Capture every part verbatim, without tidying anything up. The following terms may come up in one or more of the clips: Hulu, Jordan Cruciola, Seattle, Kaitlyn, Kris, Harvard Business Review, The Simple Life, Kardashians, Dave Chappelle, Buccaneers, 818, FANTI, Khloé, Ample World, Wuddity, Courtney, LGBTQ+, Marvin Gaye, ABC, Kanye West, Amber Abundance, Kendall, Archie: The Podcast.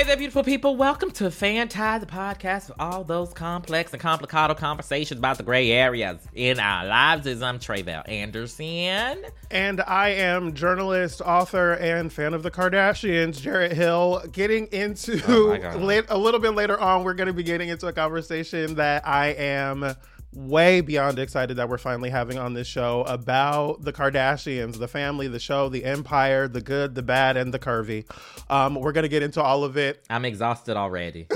Hey there, beautiful people. Welcome to FANTI, the podcast with all those complex and complicado conversations about the gray areas in our lives. I'm Tre'vell Anderson. And I am journalist, author, and fan of the Kardashians, Jarrett Hill. Getting into, oh late, a little bit later on, we're going to be getting into a conversation that I am way beyond excited that we're finally having on this show about the Kardashians, the family, the show, the empire, the good, the bad, and the curvy. Um, we're going to get into all of it. I'm exhausted already.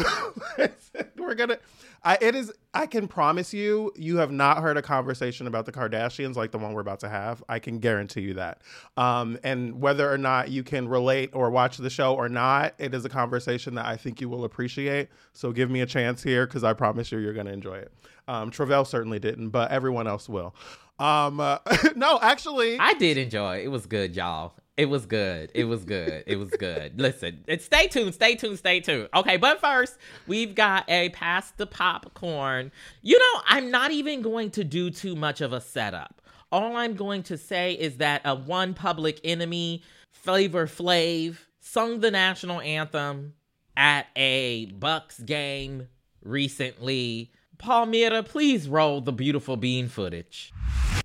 we're going to... I, it is. I can promise you, you have not heard a conversation about the Kardashians like the one we're about to have. I can guarantee you that. Um, and whether or not you can relate or watch the show or not, it is a conversation that I think you will appreciate. So give me a chance here, because I promise you, you're going to enjoy it. Um, Tre'vell certainly didn't, but everyone else will. Um, uh, no, actually, I did enjoy it. It was good, y'all. It was good. It was good. It was good. Listen, stay tuned, stay tuned, stay tuned. Okay, but first, we've got a Pass the Popcorn. You know, I'm not even going to do too much of a setup. All I'm going to say is that a one public enemy, Flavor Flav, sung the national anthem at a Bucks game recently. Palmyra, please roll the beautiful bean footage.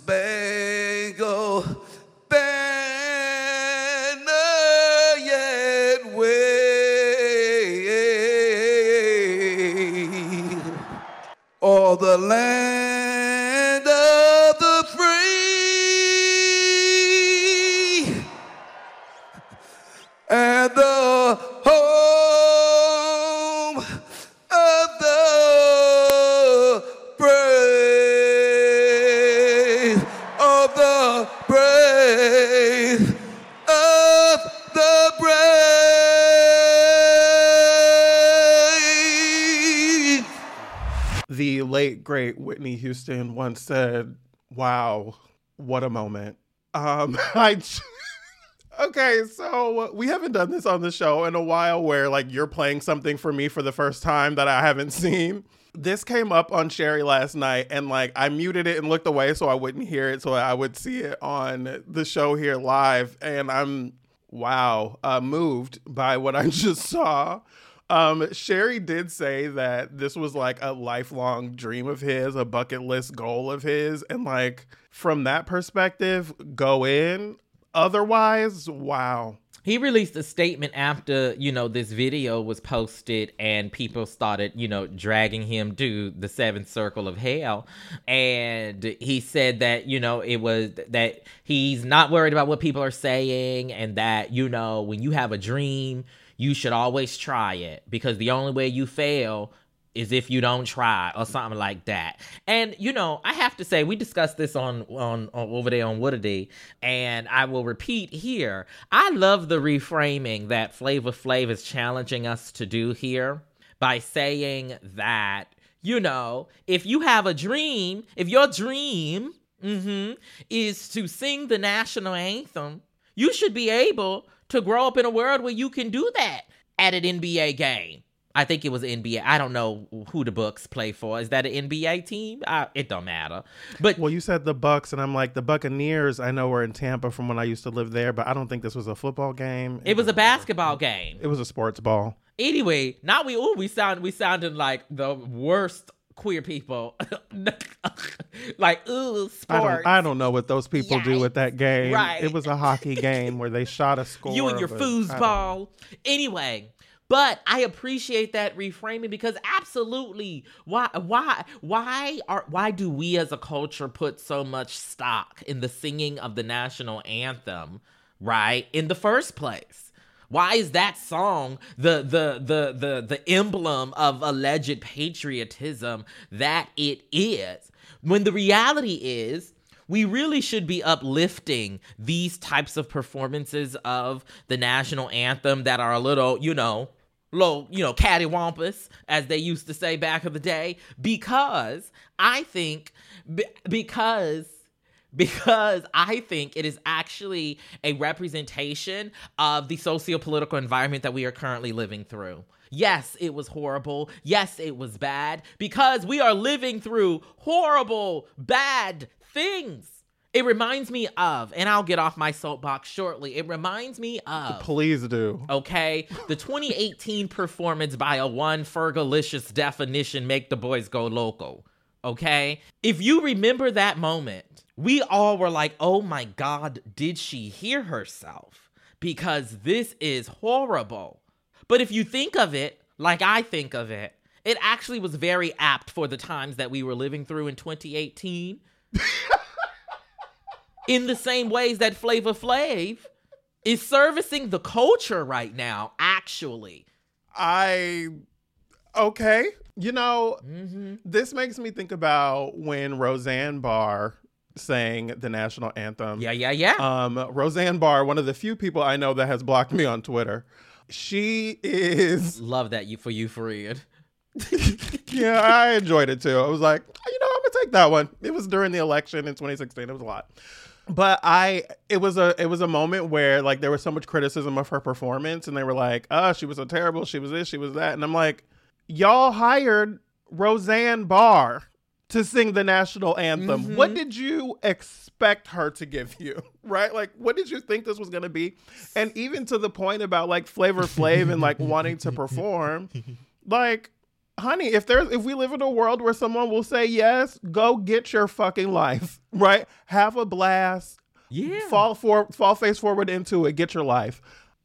Bango, bango. All the land of the free and the home of the brave, of the brave, of the brave. The late, great Whitney Houston once said, wow, what a moment. Um, I Okay, so we haven't done this on the show in a while where, like, you're playing something for me for the first time that I haven't seen. This came up on Sherry last night, and, like, I muted it and looked away so I wouldn't hear it, so I would see it on the show here live. And I'm, wow, uh, moved by what I just saw. Um, Sherry did say that this was like a lifelong dream of his, a bucket list goal of his. And like, from that perspective, go in. Otherwise, wow. He released a statement after, you know, this video was posted and people started, you know, dragging him to the seventh circle of hell. And he said that, you know, it was that he's not worried about what people are saying, and that, you know, when you have a dream, you should always try it, because the only way you fail is if you don't try, or something like that. And, you know, I have to say, we discussed this on, on, on over there on Wuddity, and I will repeat here. I love the reframing that Flavor Flav is challenging us to do here by saying that, you know, if you have a dream, if your dream mm-hmm, is to sing the national anthem, you should be able to grow up in a world where you can do that at an N B A game. I think it was N B A. I don't know who the Bucks play for. Is that an N B A team? I, it don't matter. But well, you said the Bucks, and I'm like, the Buccaneers, I know, were in Tampa from when I used to live there, but I don't think this was a football game. It, it was, was a basketball game. It was a sports ball. Anyway, now we ooh, we sound we sounded like the worst queer people. Like, ooh, sports. I don't, I don't know what those people Yikes. do with that game. Right. It was a hockey game where they shot a score. You and your foosball. Anyway, but I appreciate that reframing, because absolutely, why why why are why do we as a culture put so much stock in the singing of the national anthem, right, in the first place? Why is that song the the the the the emblem of alleged patriotism that it is, when the reality is we really should be uplifting these types of performances of the national anthem that are a little, you know, low, you know, cattywampus, as they used to say back in the day, because I think because Because I think it is actually a representation of the socio-political environment that we are currently living through. Yes, it was horrible. Yes, it was bad, because we are living through horrible, bad things. It reminds me of, and I'll get off my soapbox shortly, it reminds me of... Please do. Okay? The twenty eighteen performance by a one Fergalicious definition, Make the Boys Go Local. Okay? If you remember that moment, we all were like, oh my God, did she hear herself? Because this is horrible. But if you think of it, like I think of it, it actually was very apt for the times that we were living through in twenty eighteen. In the same ways that Flavor Flav is servicing the culture right now, actually. I, okay. You know, mm-hmm. This makes me think about when Roseanne Barr sang the national anthem. Yeah, yeah, yeah. Um, Roseanne Barr, one of the few people I know that has blocked me on Twitter. She is... Love that you for you, Fareed. Yeah, I enjoyed it too. I was like, you know, I'm going to take that one. It was during the election in twenty sixteen. It was a lot. But I, it was a, it was a moment where like there was so much criticism of her performance, and they were like, "Oh, she was so terrible. She was this. She was that." And I'm like, "Y'all hired Roseanne Barr to sing the national anthem. Mm-hmm. What did you expect her to give you, right? Like, what did you think this was gonna be?" And even to the point about like Flavor Flav and like wanting to perform, like, honey, if there's if we live in a world where someone will say yes, go get your fucking life, right? Have a blast, yeah. Fall for fall face forward into it, get your life.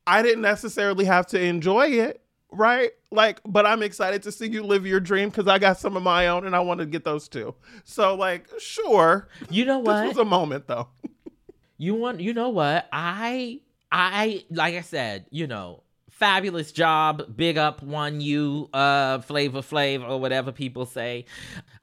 I didn't necessarily have to enjoy it, right? Like, but I'm excited to see you live your dream because I got some of my own and I want to get those too. So, like, sure, you know what? This was a moment though. you want, you know what? I, I, like I said, you know. Fabulous job. Big up one you, uh, Flavor Flav or whatever people say.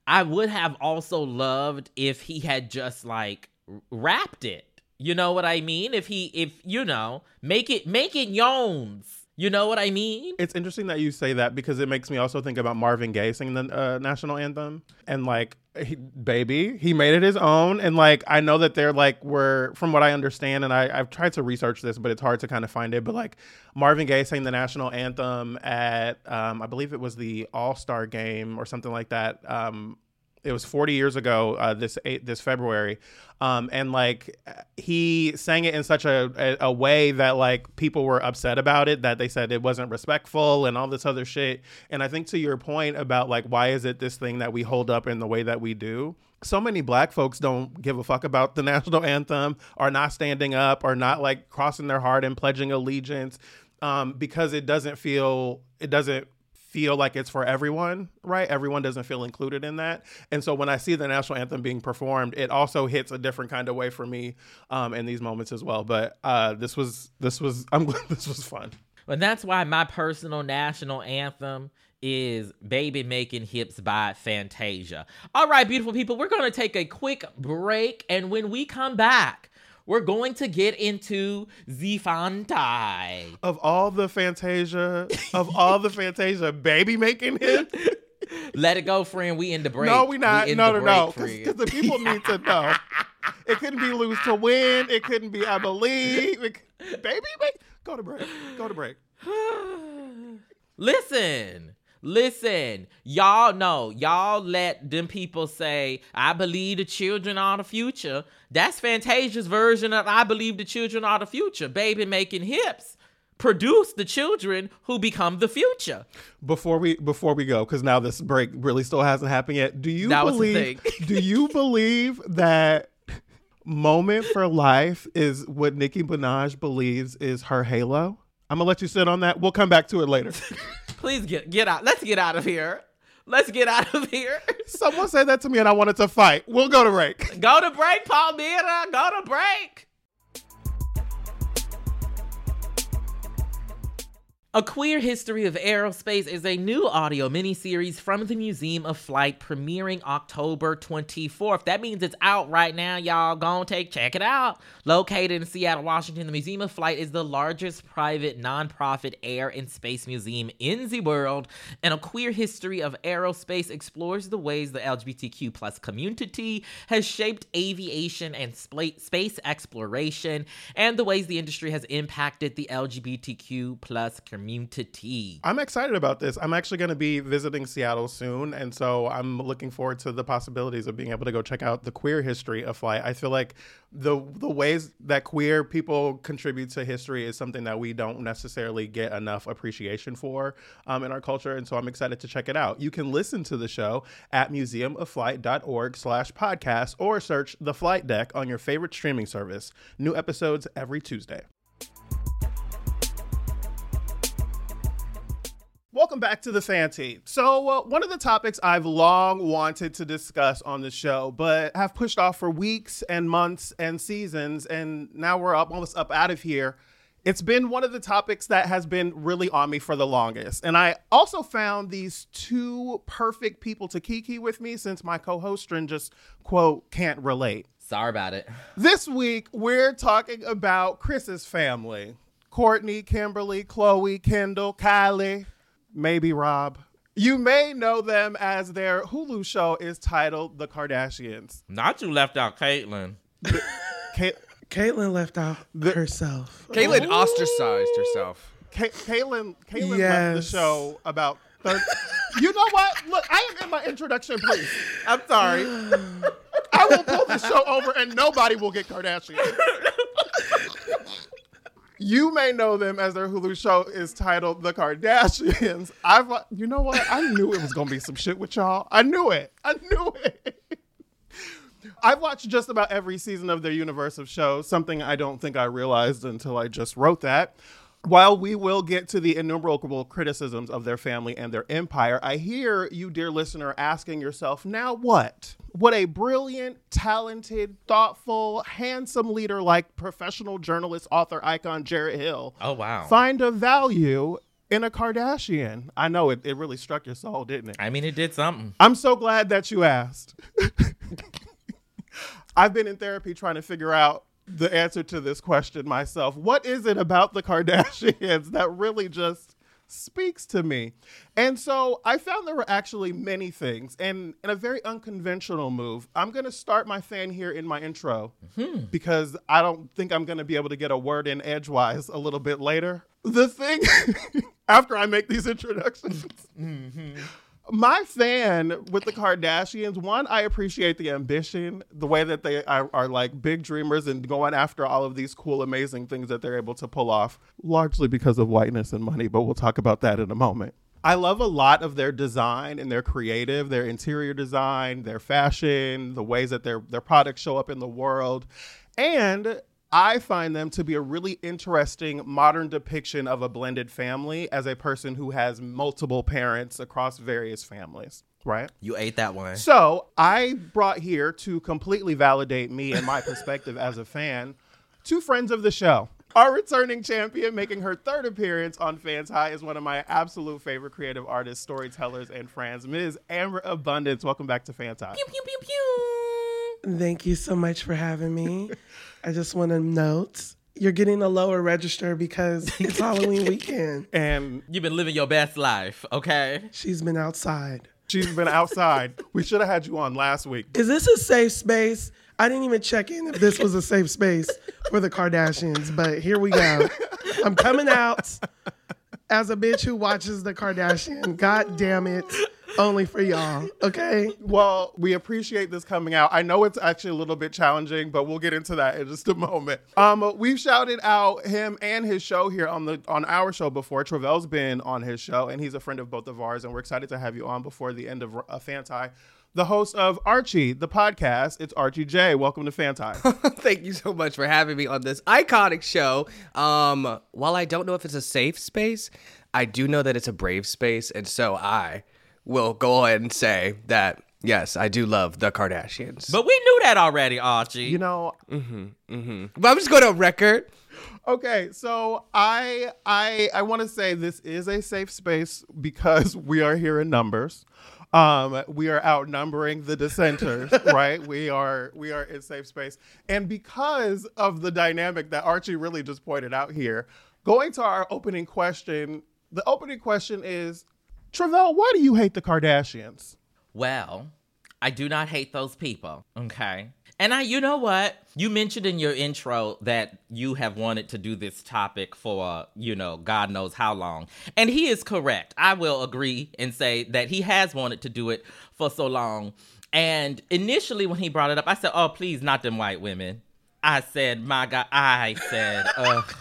I would have also loved if he had just like rapped it. You know what I mean? If he, if, you know, make it, make it yawns. You know what I mean? It's interesting that you say that because it makes me also think about Marvin Gaye singing the uh, national anthem. And like, he, baby, he made it his own. And like, I know that they're like, we're, from what I understand, and I, I've tried to research this, but it's hard to kind of find it. But like, Marvin Gaye sang the national anthem at, um, I believe it was the All-Star game or something like that. Um, it was forty years ago, uh, this eight, this February. Um, and like, he sang it in such a, a, a way that like people were upset about it, that they said it wasn't respectful and all this other shit. And I think to your point about like, why is it this thing that we hold up in the way that we do? So many black folks don't give a fuck about the national anthem, are not standing up, are not like crossing their heart and pledging allegiance, um, because it doesn't feel, it doesn't, feel like it's for everyone, right? Everyone doesn't feel included in that. And so when I see the national anthem being performed, it also hits a different kind of way for me um, in these moments as well. But uh, this was, this was, I'm glad this was fun. And that's why my personal national anthem is Baby Making Hips by Fantasia. All right, beautiful people, we're going to take a quick break. And when we come back, we're going to get into the FANTI. Of all the Fantasia, of all the Fantasia, baby making hip. Let it go, friend. We in the break. No, we not. We no, no, break, no. Because the people need to know. It couldn't be lose to win. It couldn't be I believe. It, baby, make, go to break. Go to break. Listen. Listen, y'all know, y'all let them people say, I believe the children are the future. That's Fantasia's version of I believe the children are the future. Baby Making Hips produce the children who become the future. Before we before we go, because now this break really still hasn't happened yet. Do you that believe was the thing. Do you believe that Moment for Life is what Nicki Minaj believes is her halo? I'm gonna let you sit on that. We'll come back to it later. Please get get out. Let's get out of here. Let's get out of here. Someone said that to me and I wanted to fight. We'll go to break. Go to break, Palmyra. Go to break. A Queer History of Aerospace is a new audio miniseries from the Museum of Flight premiering October twenty-fourth. That means it's out right now, y'all. Go take, check it out. Located in Seattle, Washington, the Museum of Flight is the largest private nonprofit air and space museum in the world. And A Queer History of Aerospace explores the ways the L G B T Q plus community has shaped aviation and space exploration and the ways the industry has impacted the L G B T Q plus community. community. I'm excited about this. I'm actually going to be visiting Seattle soon, and so I'm looking forward to the possibilities of being able to go check out the queer history of flight. I feel like the the ways that queer people contribute to history is something that we don't necessarily get enough appreciation for um, in our culture, and so I'm excited to check it out. You can listen to the show at museum of flight dot org slash podcast or search The Flight Deck on your favorite streaming service. New episodes every Tuesday. Welcome back to the FANTI. So uh, one of the topics I've long wanted to discuss on the show, but have pushed off for weeks and months and seasons, and now we're up, almost up out of here. It's been one of the topics that has been really on me for the longest. And I also found these two perfect people to kiki with me since my co-host Tristan just, quote, can't relate. Sorry about it. This week, we're talking about Kris's family. Courtney, Kimberly, Khloé, Kendall, Kylie. Maybe Rob. You may know them as their Hulu show is titled The Kardashians. Not you left out Kaitlyn. Kay- Kaitlyn left out the- herself. Kaitlyn Ooh. ostracized herself. Kay- Kaitlyn, Kaitlyn yes. left the show about thirty. You know what? Look, I am in my introduction, please. I'm sorry. I will pull this show over and nobody will get Kardashian. You may know them as their Hulu show is titled The Kardashians. I've, you know what? I knew it was going to be some shit with y'all. I knew it. I knew it. I've watched just about every season of their universe of shows, something I don't think I realized until I just wrote that. While we will get to the innumerable criticisms of their family and their empire, I hear you, dear listener, asking yourself, now what? Would a brilliant, talented, thoughtful, handsome leader like professional journalist, author, icon Jarrett Hill oh, wow. find a value in a Kardashian? I know it, it really struck your soul, didn't it? I mean, it did something. I'm so glad that you asked. I've been in therapy trying to figure out the answer to this question myself. What is it about the Kardashians that really just speaks to me? And so I found there were actually many things, and in a very unconventional move, I'm going to start my fan here in my intro mm-hmm. because I don't think I'm going to be able to get a word in edgewise a little bit later. The thing after I make these introductions, mm-hmm. my fan with the Kardashians, one, I appreciate the ambition, the way that they are, are like big dreamers and going after all of these cool, amazing things that they're able to pull off, largely because of whiteness and money, but we'll talk about that in a moment. I love a lot of their design and their creative, their interior design, their fashion, the ways that their, their products show up in the world. And I find them to be a really interesting modern depiction of a blended family as a person who has multiple parents across various families, right? You ate that one. So I brought here to completely validate me and my perspective as a fan, two friends of the show. Our returning champion, making her third appearance on Fans High, is one of my absolute favorite creative artists, storytellers, and friends, Miz Amber Abundance. Welcome back to Fans High. Pew, pew, pew, pew. Thank you so much for having me. I just want to note, you're getting a lower register because it's Halloween weekend. And you've been living your best life, okay? She's been outside. She's been outside. We should have had you on last week. Is this a safe space? I didn't even check in if this was a safe space for the Kardashians, but here we go. I'm coming out as a bitch who watches the Kardashians. God damn it. Only for y'all, okay? Well, we appreciate this coming out. I know it's actually a little bit challenging, but we'll get into that in just a moment. Um, we've shouted out him and his show here on the on our show before. Tre'vell's been on his show, and he's a friend of both of ours, and we're excited to have you on before the end of uh, FANTI. The host of Archie, the podcast, it's Archie J. Welcome to FANTI. Thank you so much for having me on this iconic show. Um, while I don't know if it's a safe space, I do know that it's a brave space, and so I... will go ahead and say that, yes, I do love the Kardashians. But we knew that already, Archie. You know, mm-hmm, mm-hmm. But I'm just going on record. Okay, so I I I want to say this is a safe space because we are here in numbers. Um, we are outnumbering the dissenters, right? We are we are in safe space. And because of the dynamic that Archie really just pointed out here, going to our opening question, the opening question is, Tre'vell, why do you hate the Kardashians? Well, I do not hate those people, okay? And I, you know what? You mentioned in your intro that you have wanted to do this topic for, you know, God knows how long. And he is correct. I will agree and say that he has wanted to do it for so long. And initially when he brought it up, I said, oh, please, not them white women. I said, my God, I said, ugh,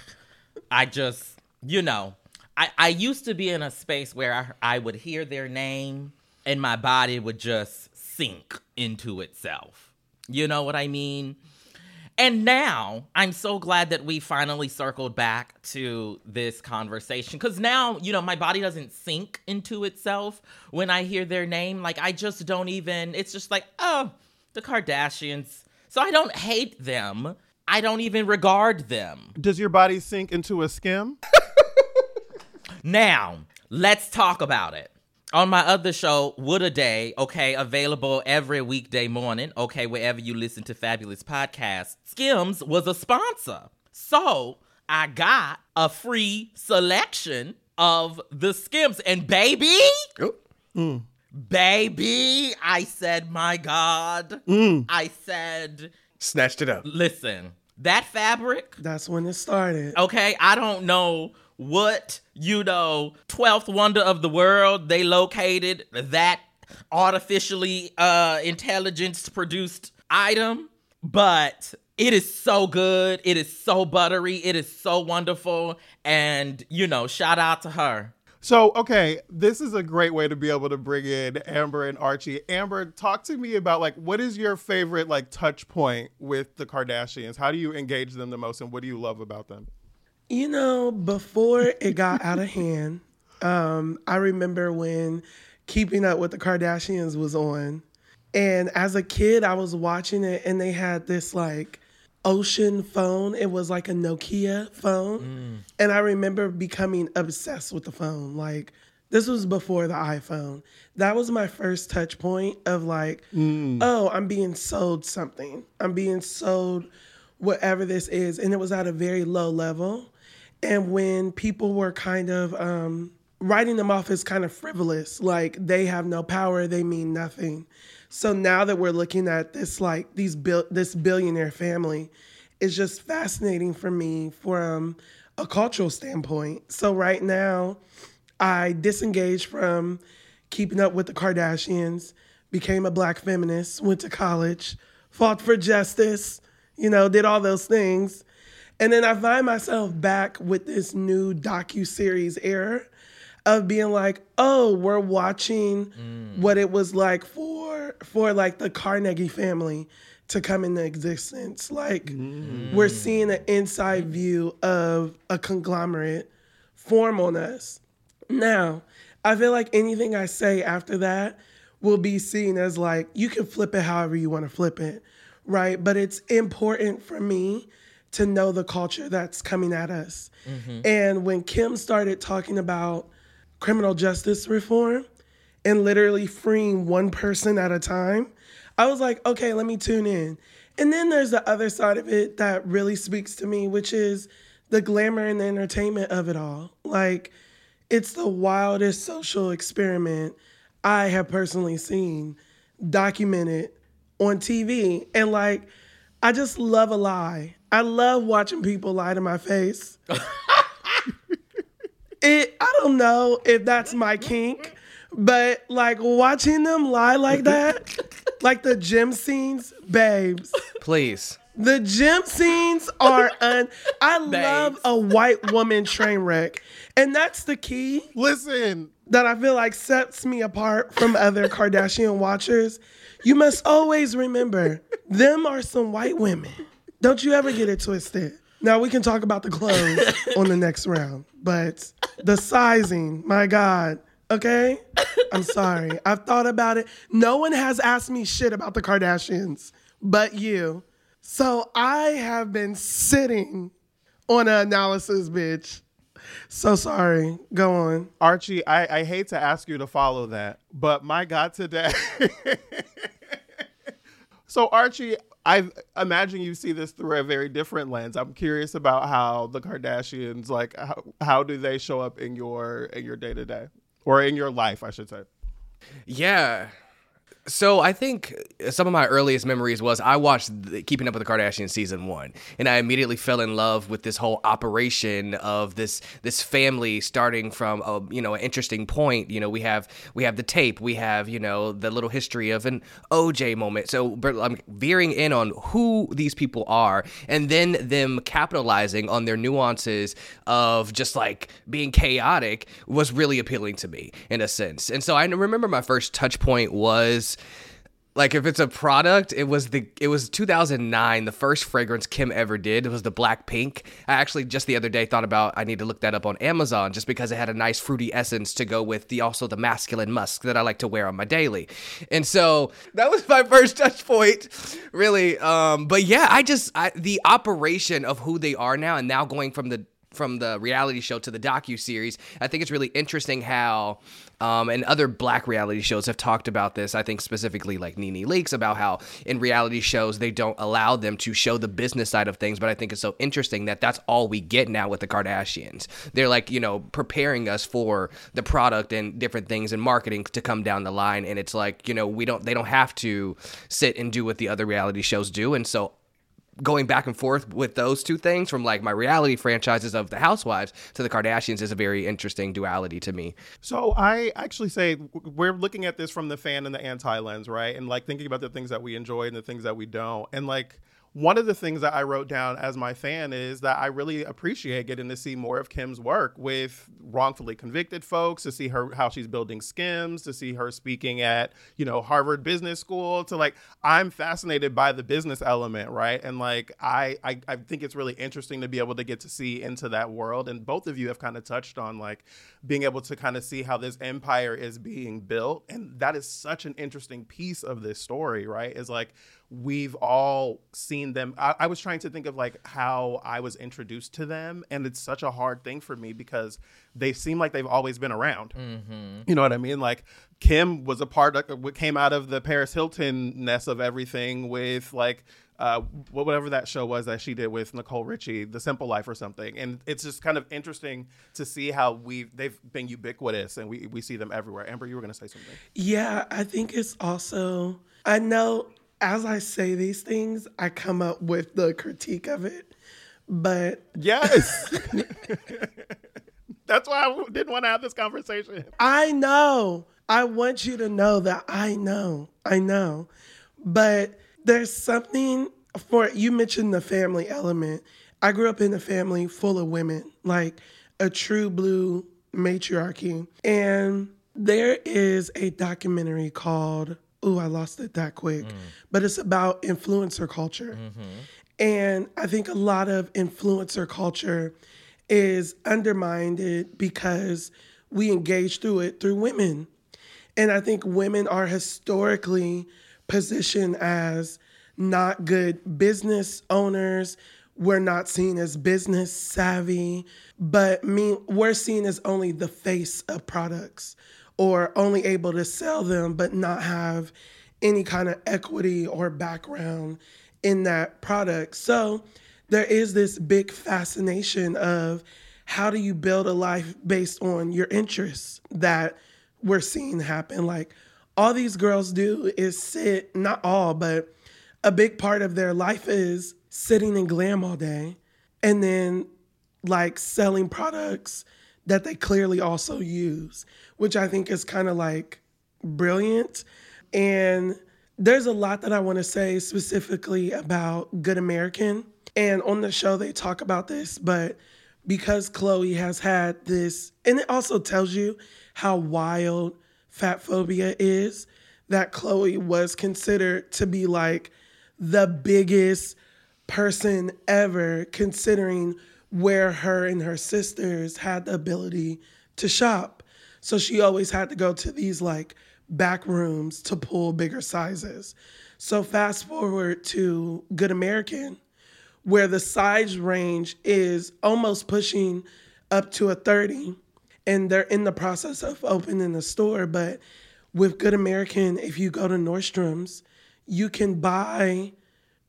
I just, you know, I, I used to be in a space where I, I would hear their name and my body would just sink into itself. You know what I mean? And now I'm so glad that we finally circled back to this conversation, because now, you know, my body doesn't sink into itself when I hear their name. Like, I just don't even, it's just like, oh, the Kardashians. So I don't hate them. I don't even regard them. Does your body sink into a skim? Now, let's talk about it. On my other show, Wuddity, okay, available every weekday morning, okay, wherever you listen to fabulous podcasts, Skims was a sponsor. So I got a free selection of the Skims. And baby, mm. baby, I said, my God, mm. I said. Snatched it up. Listen, that fabric. That's when it started. Okay, I don't know what, you know, twelfth wonder of the world they located that artificially uh, intelligence-produced item, but it is so good. It is so buttery. It is so wonderful. And, you know, shout out to her. So, okay, this is a great way to be able to bring in Amber and Archie. Amber, talk to me about, like, what is your favorite, like, touch point with the Kardashians? How do you engage them the most, and what do you love about them? You know, before it got out of hand, um, I remember when Keeping Up with the Kardashians was on. And as a kid, I was watching it, and they had this, like, ocean phone. It was like a Nokia phone. Mm. And I remember becoming obsessed with the phone. Like, this was before the iPhone. That was my first touch point of, like, mm. oh, I'm being sold something. I'm being sold whatever this is. And it was at a very low level. And when people were kind of um, writing them off as kind of frivolous, like they have no power, they mean nothing. So now that we're looking at this, like these bil- this billionaire family, it's just fascinating for me from a cultural standpoint. So right now, I disengaged from Keeping Up with the Kardashians, became a Black feminist, went to college, fought for justice, you know, did all those things. And then I find myself back with this new docuseries era of being like, oh, we're watching mm. what it was like for, for like the Carnegie family to come into existence. Like mm. we're seeing an inside view of a conglomerate form on us. Now, I feel like anything I say after that will be seen as like, you can flip it however you want to flip it, right? But it's important for me to know the culture that's coming at us. Mm-hmm. And when Kim started talking about criminal justice reform and literally freeing one person at a time, I was like, okay, let me tune in. And then there's the other side of it that really speaks to me, which is the glamour and the entertainment of it all. Like, it's the wildest social experiment I have personally seen documented on T V. And like, I just love a lie. I love watching people lie to my face. it, I don't know if that's my kink, but like watching them lie like that, like the gym scenes, babes. Please. The gym scenes are, un- I babes. love a white woman train wreck. And that's the key. Listen. That I feel like sets me apart from other Kardashian watchers. You must always remember, them are some white women. Don't you ever get it twisted. Now, we can talk about the clothes on the next round, but the sizing, my God, okay? I'm sorry. I've thought about it. No one has asked me shit about the Kardashians but you. So I have been sitting on an analysis, bitch. So sorry. Go on. Archie, I, I hate to ask you to follow that, but my God, today. So, Archie, I imagine you see this through a very different lens. I'm curious about how the Kardashians, like, how, how do they show up in your in your day to day, or in your life, I should say? Yeah, So I think some of my earliest memories was I watched the Keeping Up with the Kardashians season one, and I immediately fell in love with this whole operation of this this family starting from a, you know, an interesting point. You know, we have we have the tape, we have, you know, the little history of an O J moment. So I'm veering in on who these people are, and then them capitalizing on their nuances of just like being chaotic was really appealing to me in a sense. And so I remember my first touch point was, like, if it's a product, it was the it was two thousand nine, the first fragrance Kim ever did. It was the black pink. I actually just the other day thought about I need to look that up on Amazon just because it had a nice fruity essence to go with the also the masculine musk that I like to wear on my daily. And so that was my first touch point, really. Um, but yeah, I just I, the operation of who they are now, and now going from the from the reality show to the docuseries, I think it's really interesting how, um, and other black reality shows have talked about this, I think specifically like NeNe Leakes, about how in reality shows they don't allow them to show the business side of things, but I think it's so interesting that that's all we get now with the Kardashians. They're like, you know, preparing us for the product and different things and marketing to come down the line, and it's like, you know, we don't, they don't have to sit and do what the other reality shows do, and so going back and forth with those two things from like my reality franchises of the Housewives to the Kardashians is a very interesting duality to me. So I actually say we're looking at this from the fan and the anti lens, right? And like thinking about the things that we enjoy and the things that we don't. And like one of the things that I wrote down as my fan is that I really appreciate getting to see more of Kim's work with wrongfully convicted folks, to see her, how she's building Skims, to see her speaking at, you know, Harvard Business School, to like, I'm fascinated by the business element, right? And like, I, I, I think it's really interesting to be able to get to see into that world. And both of you have kind of touched on like being able to kind of see how this empire is being built. And that is such an interesting piece of this story, right? Is like, we've all seen them. I, I was trying to think of like how I was introduced to them. And it's such a hard thing for me because they seem like they've always been around. Mm-hmm. You know what I mean? Like Kim was a part of what came out of the Paris Hilton-ness of everything with like, Uh, whatever that show was that she did with Nicole Richie, The Simple Life or something. And it's just kind of interesting to see how we they've been ubiquitous and we, we see them everywhere. Amber, you were going to say something. Yeah, I think it's also, I know as I say these things, I come up with the critique of it, but. Yes. That's why I didn't want to have this conversation. I know. I want you to know that I know. I know. But there's something for, you mentioned the family element. I grew up in a family full of women, like a true blue matriarchy. And there is a documentary called, ooh, I lost it that quick, mm. but it's about influencer culture. Mm-hmm. And I think a lot of influencer culture is undermined because we engage through it through women. And I think women are historically position as not good business owners. We're not seen as business savvy, but mean, we're seen as only the face of products or only able to sell them, but not have any kind of equity or background in that product. So there is this big fascination of how do you build a life based on your interests that we're seeing happen. Like, all these girls do is sit, not all, but a big part of their life is sitting in glam all day and then like selling products that they clearly also use, which I think is kind of like brilliant. And there's a lot that I want to say specifically about Good American. And on the show, they talk about this, but because Khloé has had this, and it also tells you how wild fat phobia is, that Khloé was considered to be like the biggest person ever, considering where her and her sisters had the ability to shop. So she always had to go to these like back rooms to pull bigger sizes. So fast forward to Good American, where the size range is almost pushing up to a thirty. And they're in the process of opening a store. But with Good American, if you go to Nordstrom's, you can buy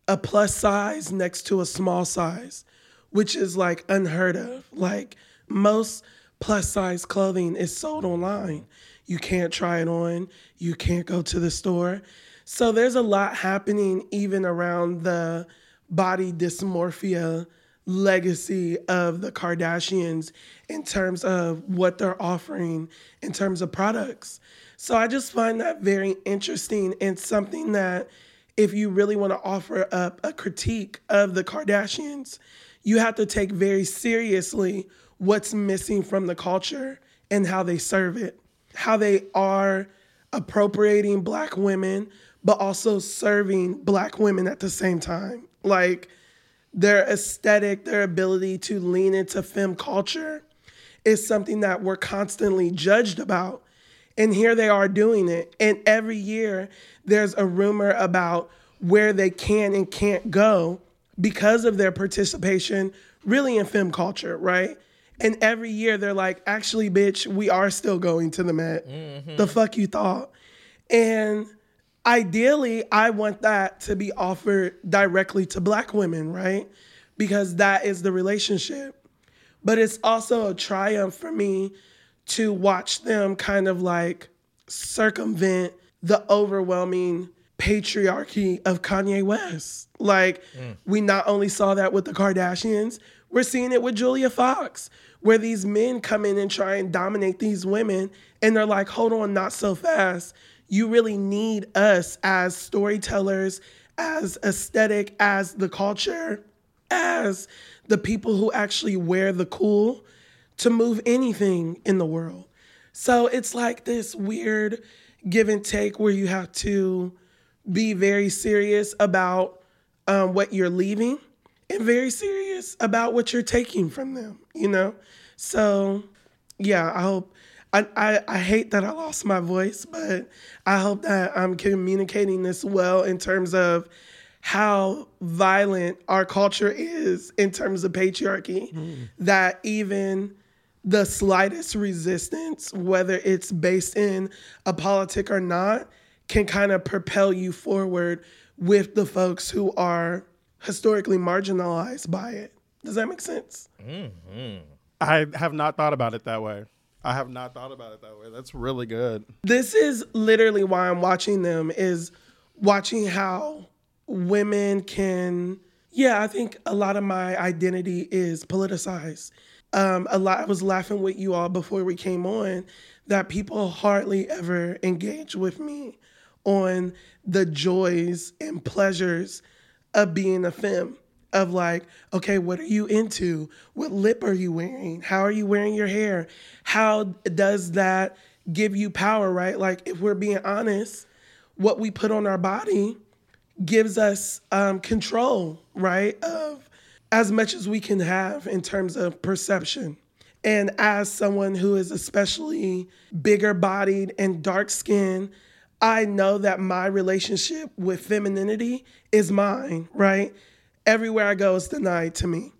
a plus size next to a small size, which is like unheard of. Like most plus size clothing is sold online. You can't try it on. You can't go to the store. So there's a lot happening even around the body dysmorphia legacy of the Kardashians in terms of what they're offering in terms of products. So I just find that very interesting and something that if you really want to offer up a critique of the Kardashians, you have to take very seriously what's missing from the culture and how they serve it, how they are appropriating Black women, but also serving Black women at the same time. Like, their aesthetic, their ability to lean into femme culture is something that we're constantly judged about. And here they are doing it. And every year there's a rumor about where they can and can't go because of their participation really in femme culture, right? And every year they're like, actually, bitch, we are still going to the Met. Mm-hmm. The fuck you thought? And ideally, I want that to be offered directly to Black women, right? Because that is the relationship. But it's also a triumph for me to watch them kind of like circumvent the overwhelming patriarchy of Kanye West. Like, mm. we not only saw that with the Kardashians, we're seeing it with Julia Fox, where these men come in and try and dominate these women, and they're like, hold on, not so fast. You really need us as storytellers, as aesthetic, as the culture, as the people who actually wear the cool to move anything in the world. So it's like this weird give and take where you have to be very serious about um, what you're leaving and very serious about what you're taking from them, you know? So, yeah, I hope... I, I, I hate that I lost my voice, but I hope that I'm communicating this well in terms of how violent our culture is in terms of patriarchy, mm. that even the slightest resistance, whether it's based in a politic or not, can kind of propel you forward with the folks who are historically marginalized by it. Does that make sense? Mm-hmm. I have not thought about it that way. I have not thought about it that way. That's really good. This is literally why I'm watching them, is watching how women can... Yeah, I think a lot of my identity is politicized. Um, a lot. I was laughing with you all before we came on that people hardly ever engage with me on the joys and pleasures of being a femme. Of like, okay, what are you into? What lip are you wearing? How are you wearing your hair? How does that give you power, right? Like, if we're being honest, what we put on our body gives us um, control, right? Of as much as we can have in terms of perception. And as someone who is especially bigger bodied and dark skinned, I know that my relationship with femininity is mine, right? Everywhere I go is denied to me.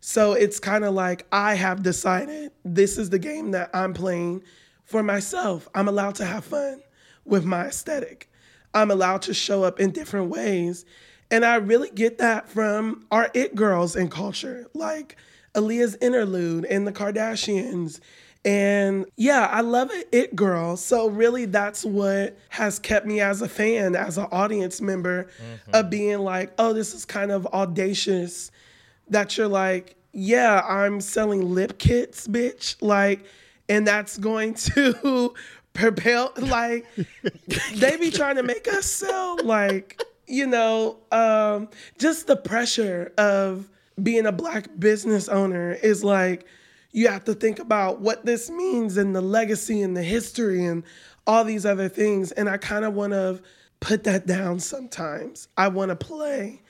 So it's kind of like I have decided this is the game that I'm playing for myself. I'm allowed to have fun with my aesthetic. I'm allowed to show up in different ways. And I really get that from our it girls in culture, like Aaliyah's interlude and the Kardashians. And yeah, I love an it girl. So really that's what has kept me as a fan, as an audience member, mm-hmm. of being like, oh, this is kind of audacious that you're like, yeah, I'm selling lip kits, bitch. Like, and that's going to propel, like, they be trying to make us sell, like, you know, um, just the pressure of being a Black business owner is like, you have to think about what this means and the legacy and the history and all these other things. And I kind of want to put that down sometimes. I want to play.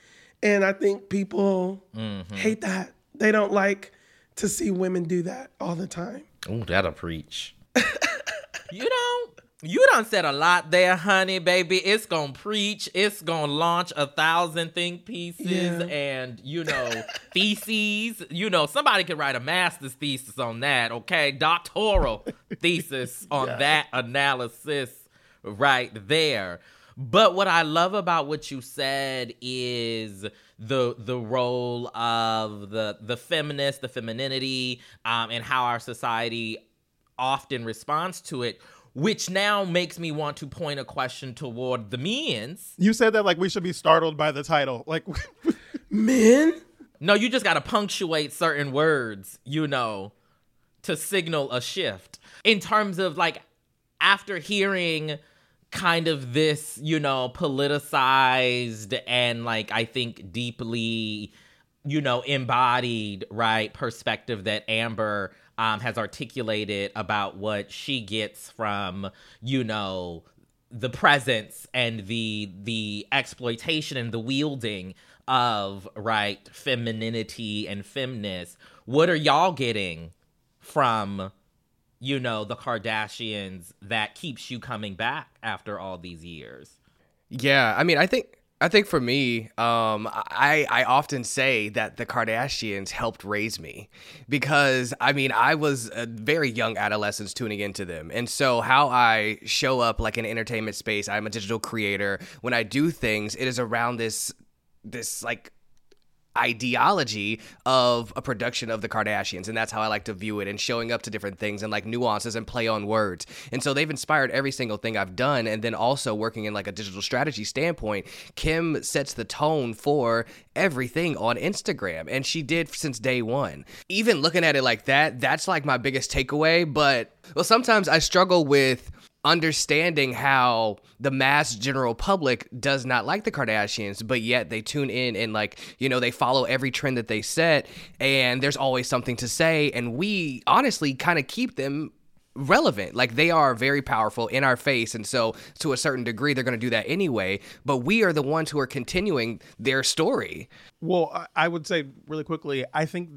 And I think people mm-hmm. hate that. They don't like to see women do that all the time. Oh, that'll preach. You don't. You done said a lot there, honey, baby. It's going to preach. It's going to launch a thousand think pieces yeah. and, you know, theses. You know, somebody could write a master's thesis on that, okay? Doctoral thesis on yeah. that analysis right there. But what I love about what you said is the the role of the, the feminist, the femininity, um, and how our society often responds to it. which now makes me want to point a question toward the men's. You said that like we should be startled by the title. Like, men? No, you just got to punctuate certain words, you know, to signal a shift. In terms of like, after hearing kind of this, you know, politicized and like, I think deeply, you know, embodied, right, perspective that Amber um, has articulated about what she gets from, you know, the presence and the the exploitation and the wielding of, right, femininity and feminist. What are y'all getting from, you know, the Kardashians that keeps you coming back after all these years? Yeah, I mean, I think... I think for me, um, I, I often say that the Kardashians helped raise me because, I mean, I was a very young adolescent tuning into them. And so how I show up like in entertainment space, I'm a digital creator. When I do things, it is around this, this like ideology of a production of the Kardashians, and that's how I like to view it, and showing up to different things and like nuances and play on words. And so they've inspired every single thing I've done. And then also working in like a digital strategy standpoint, Kim sets the tone for everything on Instagram, and she did since day one. Even looking at it like that, that's like my biggest takeaway. But well, sometimes I struggle with understanding how the mass general public does not like the Kardashians, but yet they tune in and like, you know, they follow every trend that they set, and there's always something to say. And we honestly kind of keep them relevant. Like, they are very powerful in our face, and so to a certain degree they're going to do that anyway, but we are the ones who are continuing their story. Well, I would say really quickly, I think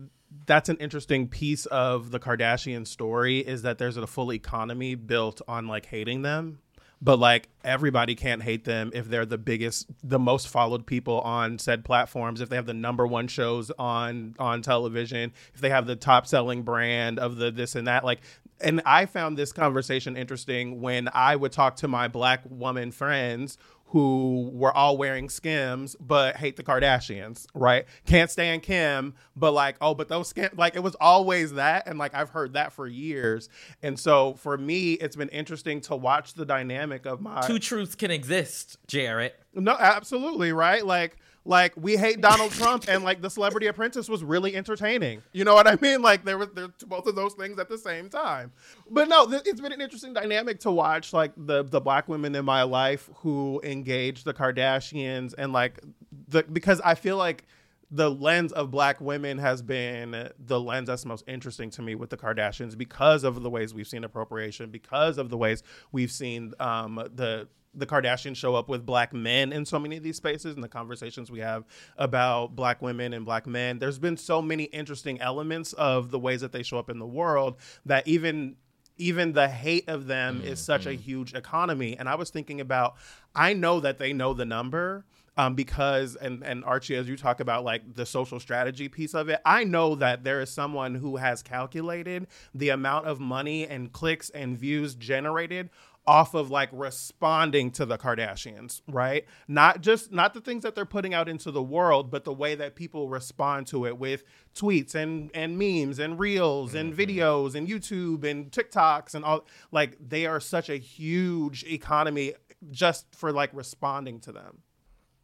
that's an interesting piece of the Kardashian story, is that there's a full economy built on like hating them, but like everybody can't hate them if they're the biggest, the most followed people on said platforms, if they have the number one shows on, on television, if they have the top selling brand of the this and that. Like, and I found this conversation interesting when I would talk to my Black woman friends who were all wearing Skims, but hate the Kardashians, right? Can't stand Kim, but like, oh, but those Skims, like, it was always that. And like, I've heard that for years. And so for me, it's been interesting to watch the dynamic of my... Two truths can exist, Jarrett. No, absolutely, right? Like, like we hate Donald Trump, and like The Celebrity Apprentice was really entertaining. You know what I mean? Like, there were both of those things at the same time. But no, th- it's been an interesting dynamic to watch, like the the Black women in my life who engage the Kardashians, and like the because I feel like the lens of Black women has been the lens that's most interesting to me with the Kardashians, because of the ways we've seen appropriation, because of the ways we've seen um, the the Kardashians show up with Black men in so many of these spaces, and the conversations we have about Black women and Black men. There's been so many interesting elements of the ways that they show up in the world that even even the hate of them mm-hmm. is such a huge economy. And I was thinking about, I know that they know the number um, because, and, and Archie, as you talk about like the social strategy piece of it, I know that there is someone who has calculated the amount of money and clicks and views generated off of like responding to the Kardashians, right? Not just, not the things that they're putting out into the world, but the way that people respond to it with tweets and, and memes and reels mm-hmm. and videos and YouTube and TikToks and all. Like, they are such a huge economy just for like responding to them.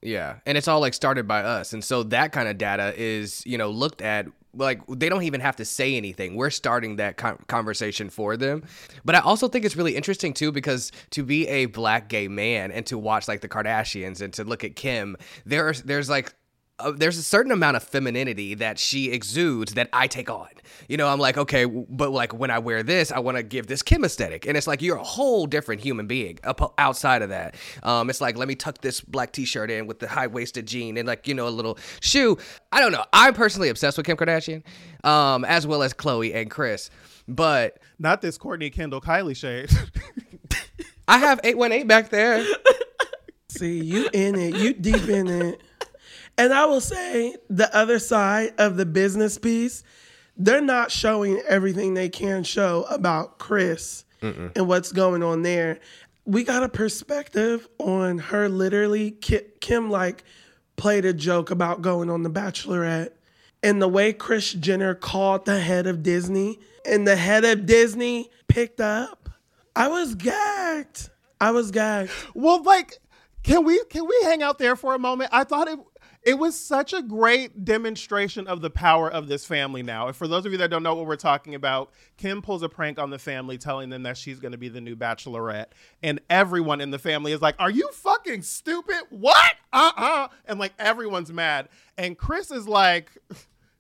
Yeah. And it's all like started by us. And so that kind of data is, you know, looked at. Like, they don't even have to say anything. We're starting that con- conversation for them. But I also think it's really interesting, too, because to be a Black gay man and to watch, like, the Kardashians and to look at Kim, there are, there's, like... Uh, there's a certain amount of femininity that she exudes that I take on. You know, I'm like, okay, w- but like when I wear this, I want to give this Kim aesthetic. And it's like, you're a whole different human being up- outside of that. Um, it's like, let me tuck this black t-shirt in with the high-waisted jean and like, you know, a little shoe. I don't know. I'm personally obsessed with Kim Kardashian, um, as well as Khloé and Kris. But not this Courtney, Kendall, Kylie shade. I have eight one eight back there. See, you in it. You deep in it. And I will say, the other side of the business piece, they're not showing everything they can show about Kris Mm-mm. and what's going on there. We got a perspective on her literally. Kim, like, played a joke about going on The Bachelorette. And the way Kris Jenner called the head of Disney, and the head of Disney picked up. I was gagged. I was gagged. Well, like, can we can we hang out there for a moment? I thought it it was such a great demonstration of the power of this family now. And for those of you that don't know what we're talking about, Kim pulls a prank on the family, telling them that she's going to be the new bachelorette. And everyone in the family is like, are you fucking stupid? What? Uh-uh. And like, everyone's mad. And Kris is like...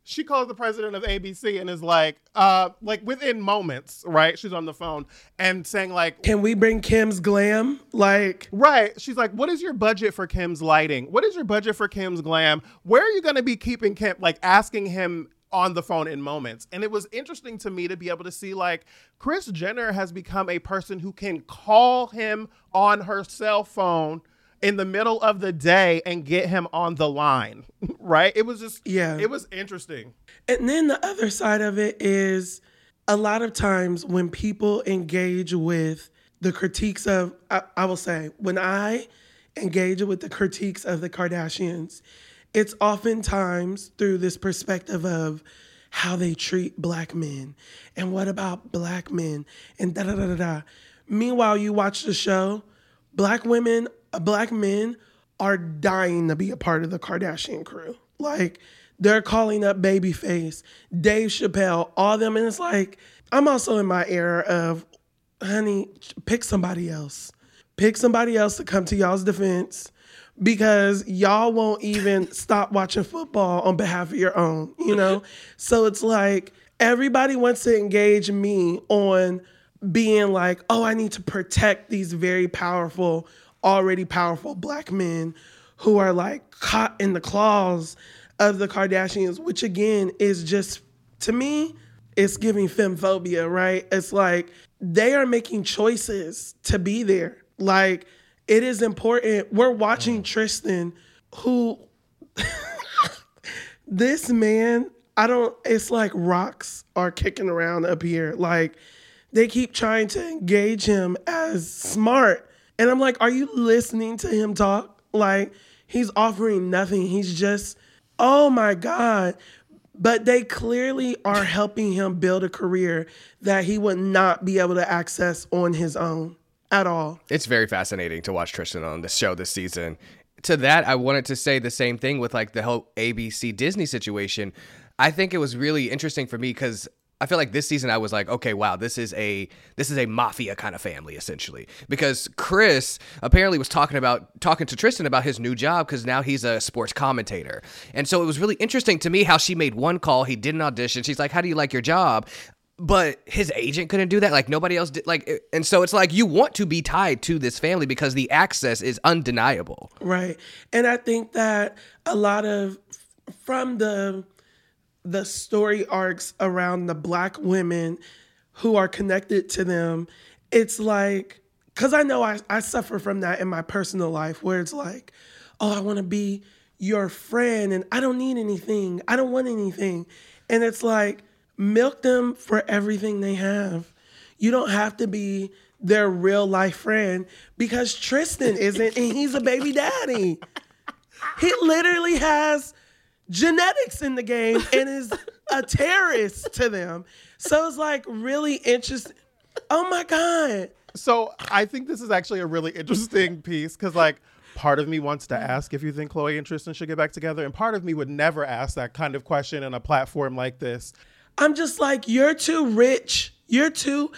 She calls the president of A B C and is like, uh, like within moments, right? She's on the phone and saying like, can we bring Kim's glam? Like, right. She's like, what is your budget for Kim's lighting? What is your budget for Kim's glam? Where are you going to be keeping Kim? Like asking him on the phone in moments. And it was interesting to me to be able to see like Kris Jenner has become a person who can call him on her cell phone in the middle of the day and get him on the line, right? It was just, yeah. It was interesting. And then the other side of it is a lot of times when people engage with the critiques of, I, I will say, when I engage with the critiques of the Kardashians, it's oftentimes through this perspective of how they treat black men and what about black men and da-da-da-da-da. Meanwhile, you watch the show, black women Black men are dying to be a part of the Kardashian crew. Like, they're calling up Babyface, Dave Chappelle, all them. And it's like, I'm also in my era of, honey, pick somebody else. Pick somebody else to come to y'all's defense because y'all won't even stop watching football on behalf of your own, you know? So it's like, everybody wants to engage me on being like, oh, I need to protect these very powerful already powerful black men who are like caught in the claws of the Kardashians, which again is just, to me, it's giving femphobia, right? It's like they are making choices to be there. Like, it is important. We're watching Tristan, who this man, I don't, it's like rocks are kicking around up here. Like, they keep trying to engage him as smart. And I'm like, are you listening to him talk? Like, he's offering nothing. He's just, oh my God. But they clearly are helping him build a career that he would not be able to access on his own at all. It's very fascinating to watch Tristan on the show this season. To that, I wanted to say the same thing with like the whole A B C Disney situation. I think it was really interesting for me because I feel like this season I was like, okay, wow, this is a this is a mafia kind of family, essentially. Because Kris apparently was talking about talking to Tristan about his new job because now he's a sports commentator. And so it was really interesting to me how she made one call. He did an audition. She's like, how do you like your job? But his agent couldn't do that. Like, nobody else did. Like, and so it's like you want to be tied to this family because the access is undeniable. Right. And I think that a lot of from the... the story arcs around the black women who are connected to them, it's like, because I know I, I suffer from that in my personal life where it's like, oh, I want to be your friend and I don't need anything. I don't want anything. And it's like, milk them for everything they have. You don't have to be their real life friend because Tristan isn't and he's a baby daddy. He literally has genetics in the game and is a terrorist to them. So it's like really interesting. Oh my God. So I think this is actually a really interesting piece because like part of me wants to ask if you think Khloé and Tristan should get back together. And part of me would never ask that kind of question in a platform like this. I'm just like, you're too rich. You're too,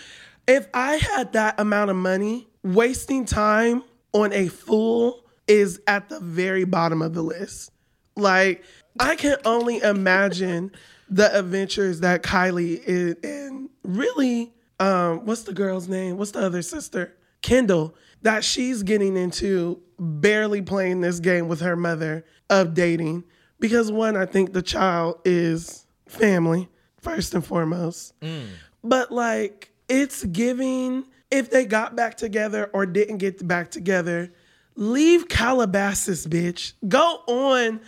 if I had that amount of money, wasting time on a fool is at the very bottom of the list. Like, I can only imagine the adventures that Kylie is, and really, um, what's the girl's name? What's the other sister? Kendall, that she's getting into barely playing this game with her mother of dating. Because one, I think the child is family, first and foremost. Mm. But like, it's giving, if they got back together or didn't get back together, leave Calabasas, bitch. Go on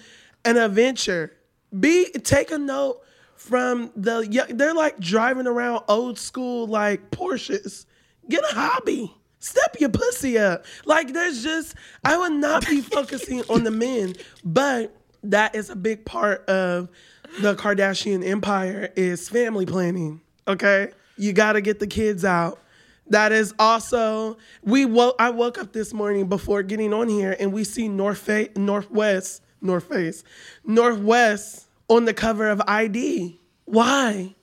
an adventure. Be take a note from the. They're like driving around old school like Porsches. Get a hobby. Step your pussy up. Like there's just. I would not be focusing on the men, but that is a big part of the Kardashian empire is family planning. Okay, you got to get the kids out. That is also, we woke, I woke up this morning before getting on here and we see North, Northwest, North Face, Northwest on the cover of I D. Why?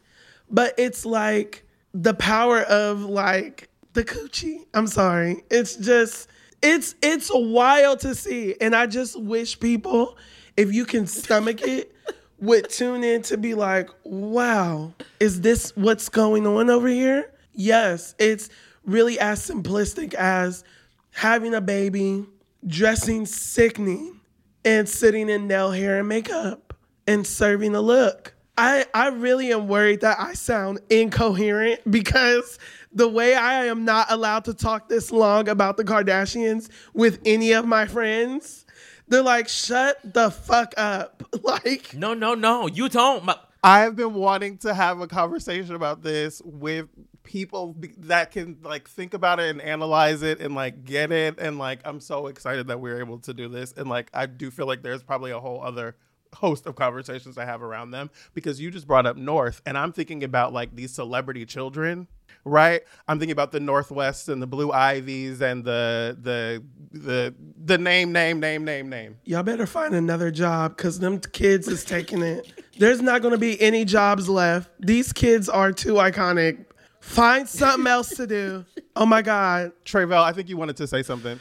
But it's like the power of like the coochie. I'm sorry. It's just, it's, it's wild to see. And I just wish people, if you can stomach it, would tune in to be like, wow, is this what's going on over here? Yes, it's really as simplistic as having a baby, dressing sickening, and sitting in nail hair and makeup and serving a look. I, I really am worried that I sound incoherent because the way I am not allowed to talk this long about the Kardashians with any of my friends, they're like, shut the fuck up. Like, no, no, no, you don't. My- I have been wanting to have a conversation about this with people that can like think about it and analyze it and like get it, and like I'm so excited that we're able to do this, and like I do feel like there's probably a whole other host of conversations I have around them, because you just brought up North and I'm thinking about like these celebrity children, right? I'm thinking about the Northwest and the Blue Ivies and the the the the name name name name name. Y'all better find another job because them kids is taking it. There's not going to be any jobs left. These kids are too iconic. Find something else to do. Oh my God. Tre'vell, I think you wanted to say something.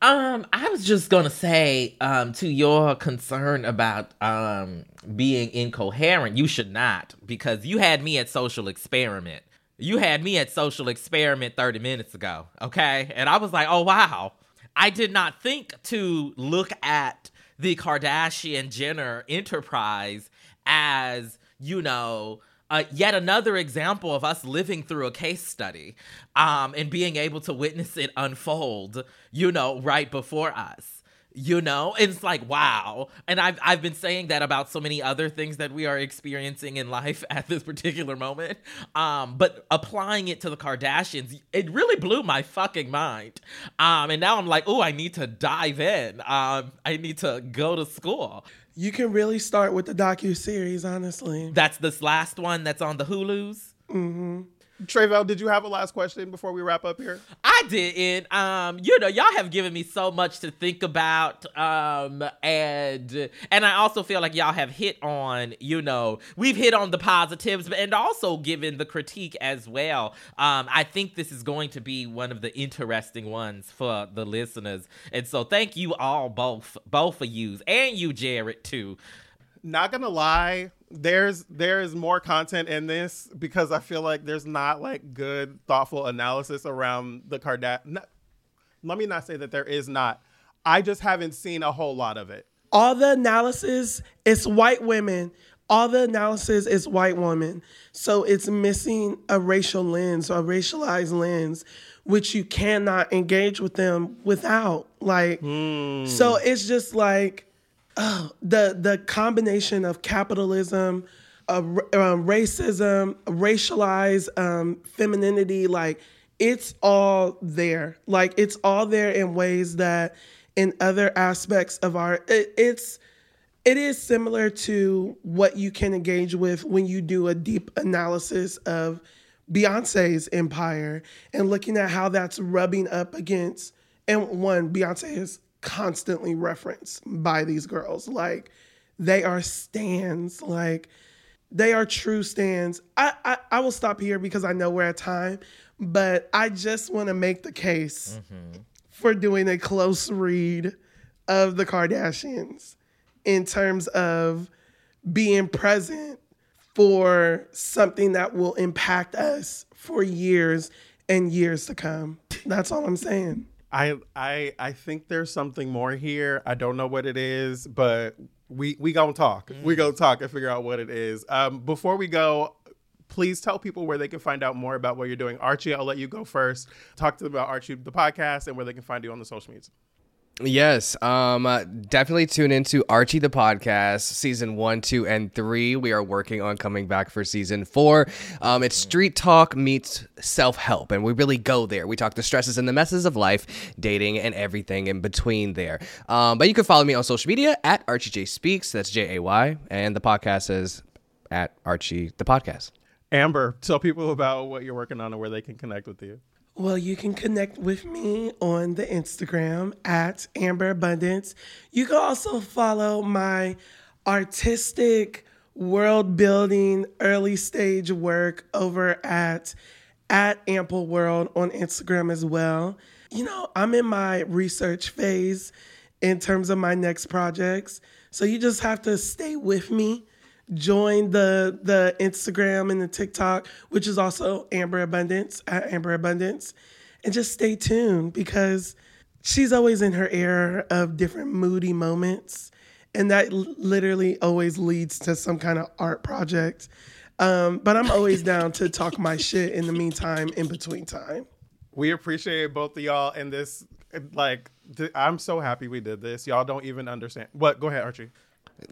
Um, I was just going to say, um, to your concern about um, being incoherent, you should not, because you had me at social experiment. You had me at social experiment thirty minutes ago, okay? And I was like, oh, wow. I did not think to look at the Kardashian-Jenner enterprise as, you know, Uh, yet another example of us living through a case study um, and being able to witness it unfold, you know, right before us, you know, it's like, wow. And I've, I've been saying that about so many other things that we are experiencing in life at this particular moment. Um, but applying it to the Kardashians, it really blew my fucking mind. Um, and now I'm like, oh, I need to dive in. Um, I need to go to school. You can really start with the docuseries, honestly. That's this last one that's on the Hulus. Mm-hmm. Tre'vell, did you have a last question before we wrap up here? I didn't. Um, you know, y'all have given me so much to think about. Um, and and I also feel like y'all have hit on, you know, we've hit on the positives and also given the critique as well. Um, I think this is going to be one of the interesting ones for the listeners. And so thank you all, both, both of you, and you, Jarrett, too. Not gonna lie, there's there is more content in this because I feel like there's not like good thoughtful analysis around the Kardashians. Let me not say that there is not. I just haven't seen a whole lot of it. All the analysis is white women. All the analysis is white women. So it's missing a racial lens or a racialized lens, which you cannot engage with them without. Like, mm. So it's just like, oh, the the combination of capitalism, uh, uh, racism, racialized um, femininity, like it's all there. Like it's all there in ways that in other aspects of our, it, it's, it is similar to what you can engage with when you do a deep analysis of Beyonce's empire and looking at how that's rubbing up against, and one, Beyonce is constantly referenced by these girls. Like they are stands, like they are true stands. I, I, I will stop here because I know we're at time, but I just want to make the case mm-hmm. for doing a close read of the Kardashians in terms of being present for something that will impact us for years and years to come. That's all I'm saying. I I I think there's something more here. I don't know what it is, but we we gonna talk. Mm. We gonna talk and figure out what it is. Um, before we go, please tell people where they can find out more about what you're doing. Archie, I'll let you go first. Talk to them about Archie, the podcast, and where they can find you on the social media. Yes, um, uh, definitely tune into Archie the Podcast, season one, two, and three. We are working on coming back for season four. Um, it's street talk meets self-help, and we really go there. We talk the stresses and the messes of life, dating, and everything in between there. Um, but you can follow me on social media at Archie J Speaks. That's J A Y, and the podcast is at Archie the Podcast. Amber, tell people about what you're working on and where they can connect with you. Well, you can connect with me on the Instagram at Amber Abundance. You can also follow my artistic world-building early-stage work over at at Ample World on Instagram as well. You know, I'm in my research phase in terms of my next projects, so you just have to stay with me. Join the the Instagram and the TikTok, which is also Amber Abundance, at Amber Abundance. And just stay tuned because she's always in her era of different moody moments. And that literally always leads to some kind of art project. Um, but I'm always down to talk my shit in the meantime, in between time. We appreciate both of y'all in this. Like, th- I'm so happy we did this. Y'all don't even understand. What? Go ahead, Archie.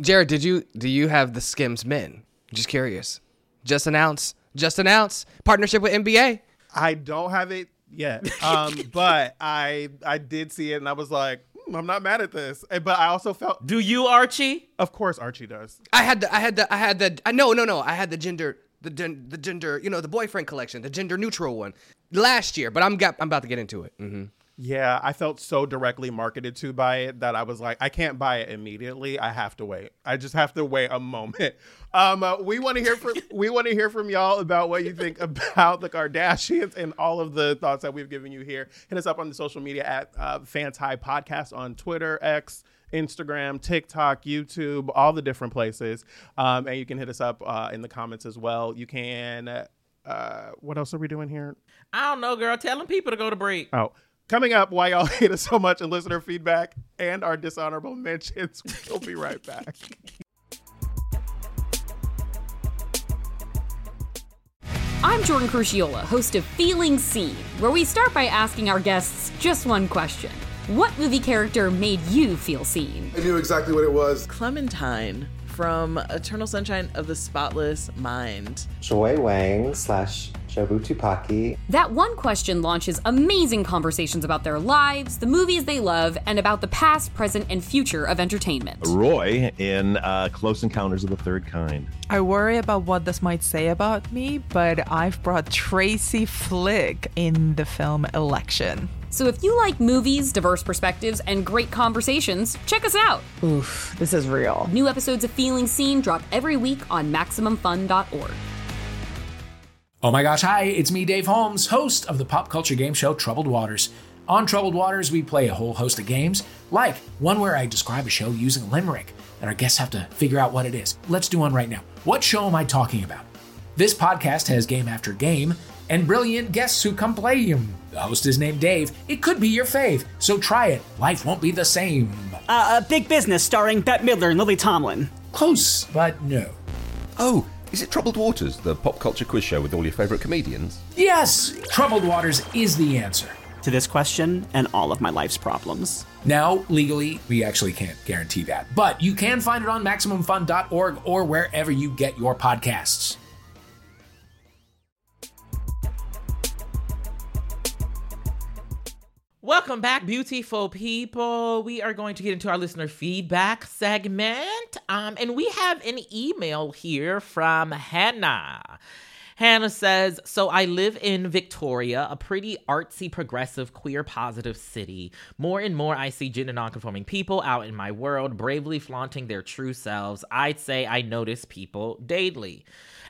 Jared, did you do you have the Skims men? Just curious. Just announced. Just announced partnership with N B A. I don't have it yet, um, but I I did see it and I was like, mm, I'm not mad at this. But I also felt. Do you, Archie? Of course, Archie does. I had the I had the I had the I, no no no I had the gender the gen, the gender you know the boyfriend collection, the gender neutral one last year. But I'm got I'm about to get into it. Mm-hmm. Yeah, I felt so directly marketed to by it that I was like, I can't buy it immediately. I have to wait. I just have to wait a moment. Um, uh, we want to hear from we want to hear from y'all about what you think about the Kardashians and all of the thoughts that we've given you here. Hit us up on the social media at uh, FANTI Podcast on Twitter, X, Instagram, TikTok, YouTube, all the different places. Um, and you can hit us up uh, in the comments as well. You can. Uh, what else are we doing here? I don't know, girl. Telling people to go to break. Oh. Coming up, why y'all hate us so much, and listener feedback and our dishonorable mentions. We'll be right back. I'm Jordan Cruciola, host of Feeling Seen, where we start by asking our guests just one question. What movie character made you feel seen? I knew exactly what it was. Clementine from Eternal Sunshine of the Spotless Mind. Joy Wang slash... That one question launches amazing conversations about their lives, the movies they love, and about the past, present, and future of entertainment. Roy in uh, Close Encounters of the Third Kind. I worry about what this might say about me, but I've brought Tracy Flick in the film Election. So if you like movies, diverse perspectives, and great conversations, check us out. Oof, this is real. New episodes of Feeling Seen drop every week on Maximum Fun dot org. Oh my gosh, hi, it's me, Dave Holmes, host of the pop culture game show Troubled Waters. On Troubled Waters, we play a whole host of games, like one where I describe a show using a limerick, and our guests have to figure out what it is. Let's do one right now. What show am I talking about? This podcast has game after game, and brilliant guests who come play them. The host is named Dave. It could be your fave, so try it. Life won't be the same. Uh, Big Business, starring Bette Midler and Lily Tomlin. Close, but no. Oh. Is it Troubled Waters, the pop culture quiz show with all your favorite comedians? Yes! Troubled Waters is the answer to this question and all of my life's problems. Now, legally, we actually can't guarantee that. But you can find it on Maximum Fun dot org or wherever you get your podcasts. Welcome back, beautiful people. We are going to get into our listener feedback segment. Um, and we have an email here from Hannah. Hannah says, so I live in Victoria, a pretty artsy, progressive, queer, positive city. More and more, I see gender nonconforming people out in my world, bravely flaunting their true selves. I'd say I notice people daily.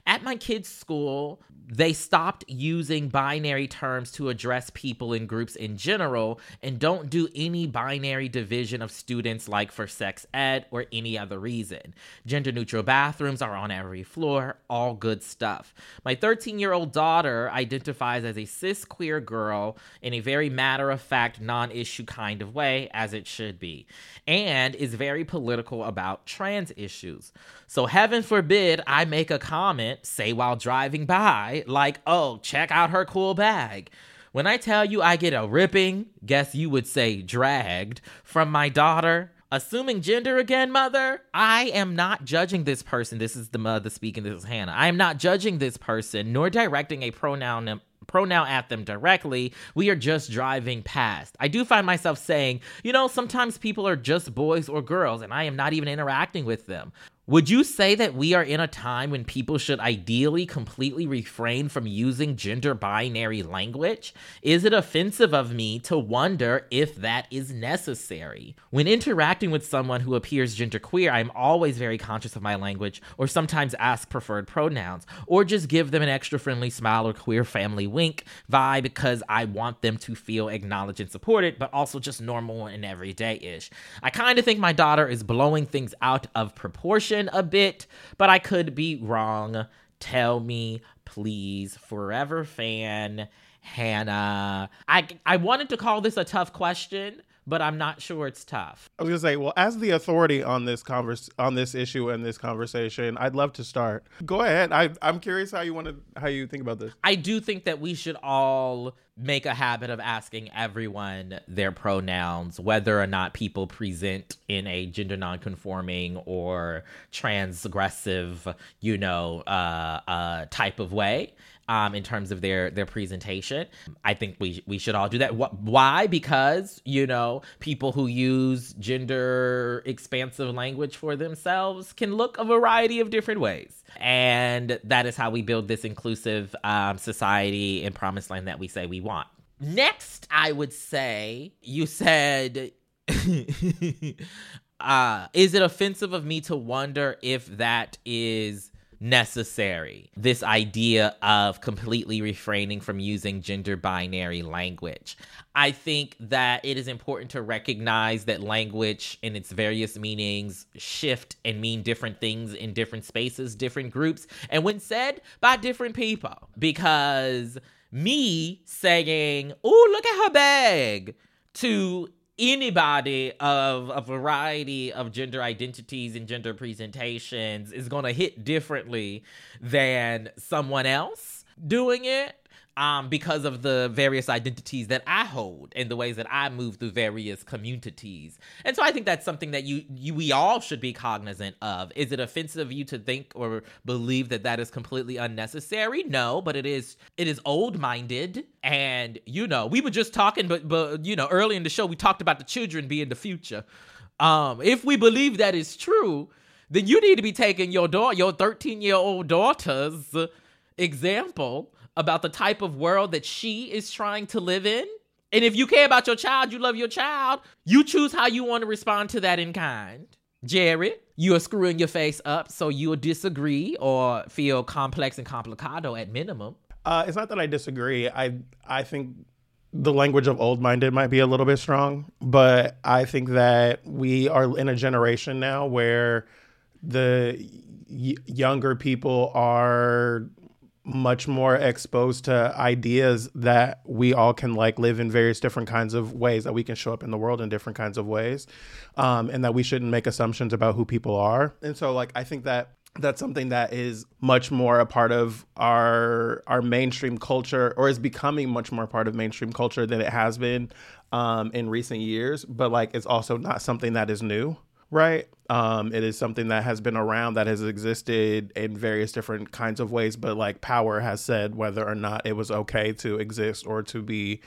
At my kids' school, they stopped using binary terms to address people in groups in general and don't do any binary division of students like for sex ed or any other reason. Gender-neutral bathrooms are on every floor, all good stuff. My thirteen-year-old daughter identifies as a cis queer girl in a very matter-of-fact, non-issue kind of way, as it should be, and is very political about trans issues. So heaven forbid I make a comment, say while driving by, like, oh, check out her cool bag. When I tell you I get a ripping, guess you would say dragged, from my daughter, assuming gender again, mother, I am not judging this person. This is the mother speaking. This is Hannah. I am not judging this person, nor directing a pronoun pronoun at them directly. We are just driving past. I do find myself saying, you know, sometimes people are just boys or girls, and I am not even interacting with them. Would you say that we are in a time when people should ideally completely refrain from using gender binary language? Is it offensive of me to wonder if that is necessary? When interacting with someone who appears genderqueer, I'm always very conscious of my language, or sometimes ask preferred pronouns, or just give them an extra friendly smile or queer family wink vibe because I want them to feel acknowledged and supported, but also just normal and everyday-ish. I kind of think my daughter is blowing things out of proportion a bit, but I could be wrong. Tell me, please. Forever fan, Hannah. I I wanted to call this a tough question, but I'm not sure it's tough. I was gonna say, well, as the authority on this converse on this issue and this conversation, I'd love to start. Go ahead. I I'm curious how you want to how you think about this. I do think that we should all make a habit of asking everyone their pronouns, whether or not people present in a gender nonconforming or transgressive, you know, uh, uh, type of way, um, in terms of their their presentation. I think we we should all do that. Wh- why? Because, you know, people who use gender expansive language for themselves can look a variety of different ways. And that is how we build this inclusive um, society and promised land that we say we want. Next, I would say, you said, uh, is it offensive of me to wonder if that is necessary? This idea of completely refraining from using gender binary language. I think that it is important to recognize that language in its various meanings shift and mean different things in different spaces, different groups, and when said by different people. Because me saying, "Oh, look at her bag," to anybody of a variety of gender identities and gender presentations is going to hit differently than someone else doing it. Um, because of the various identities that I hold and the ways that I move through various communities. And so I think that's something that you, you we all should be cognizant of. Is it offensive of you to think or believe that that is completely unnecessary? No, but it is it is old-minded. And, you know, we were just talking, but, but you know, early in the show, we talked about the children being the future. Um, if we believe that is true, then you need to be taking your da- your thirteen-year-old daughter's example about the type of world that she is trying to live in. And if you care about your child, you love your child, you choose how you want to respond to that in kind. Jared, you are screwing your face up, so you will disagree or feel complex and complicado at minimum. Uh, it's not that I disagree. I I think the language of old-minded might be a little bit strong, but I think that we are in a generation now where the y- younger people are much more exposed to ideas that we all can like live in various different kinds of ways, that we can show up in the world in different kinds of ways, um, and that we shouldn't make assumptions about who people are. And so like, I think that that's something that is much more a part of our our mainstream culture, or is becoming much more part of mainstream culture than it has been um, in recent years. But like, it's also not something that is new. Right. Um, it is something that has been around, that has existed in various different kinds of ways. But like, power has said whether or not it was OK to exist or to be,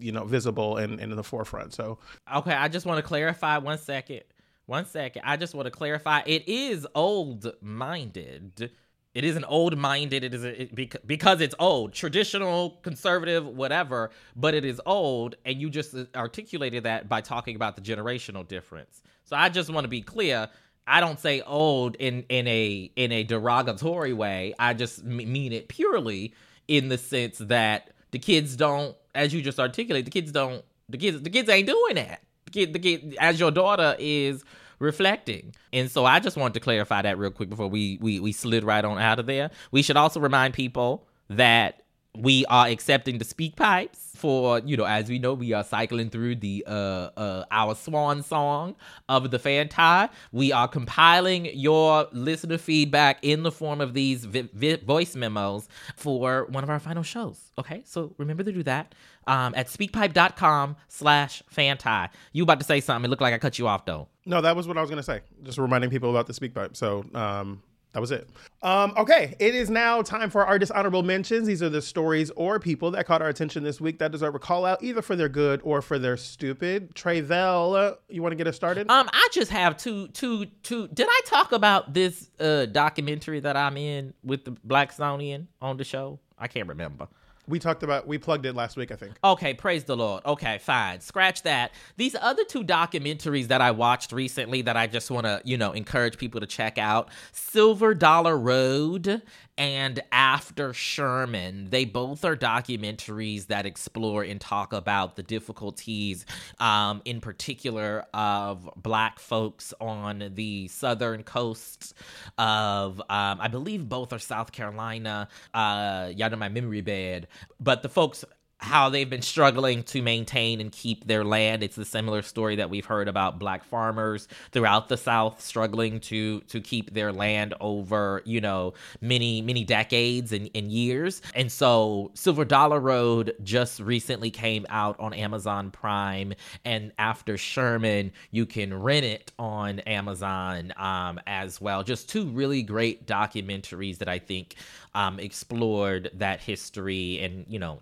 you know, visible and, and in the forefront. So, OK, I just want to clarify one second. One second. I just want to clarify. It is old minded. It isn't old minded. It is a, it, because it's old, traditional, conservative, whatever. But it is old. And you just articulated that by talking about the generational difference. So I just want to be clear. I don't say old in, in a in a derogatory way. I just mean it purely in the sense that the kids don't, as you just articulated, the kids don't, the kids the kids ain't doing that. The kid, the kid, as your daughter is reflecting. And so I just wanted to clarify that real quick before we we we slid right on out of there. We should also remind people that we are accepting the speak pipes for, you know, as we know, we are cycling through the uh, uh, our swan song of the FANTI. We are compiling your listener feedback in the form of these vi- vi- voice memos for one of our final shows. Okay, so remember to do that um, at speakpipe.com slash FANTI. You about to say something. It looked like I cut you off, though. No, that was what I was going to say. Just reminding people about the speak pipe. So um, That was it. Um, okay, it is now time for our dishonorable mentions. These are the stories or people that caught our attention this week that deserve a call out, either for their good or for their stupid. Tre'vell, you want to get us started? Um, I just have two, two, two. Did I talk about this uh, documentary that I'm in with the Black Zonian on the show? I can't remember. We talked about, we plugged it last week, I think. Okay, praise the Lord. Okay, fine. Scratch that. These other two documentaries that I watched recently that I just want to, you know, encourage people to check out, Silver Dollar Road and After Sherman. They both are documentaries that explore and talk about the difficulties, um, in particular, of Black folks on the southern coasts of, um, I believe both are South Carolina. Uh, y'all know my memory bad. But the folks, how they've been struggling to maintain and keep their land. It's a similar story that we've heard about Black farmers throughout the South struggling to to keep their land over, you know, many, many decades and, and years. And so Silver Dollar Road just recently came out on Amazon Prime, and After Sherman, you can rent it on Amazon um, as well. Just two really great documentaries that I think um, explored that history and, you know,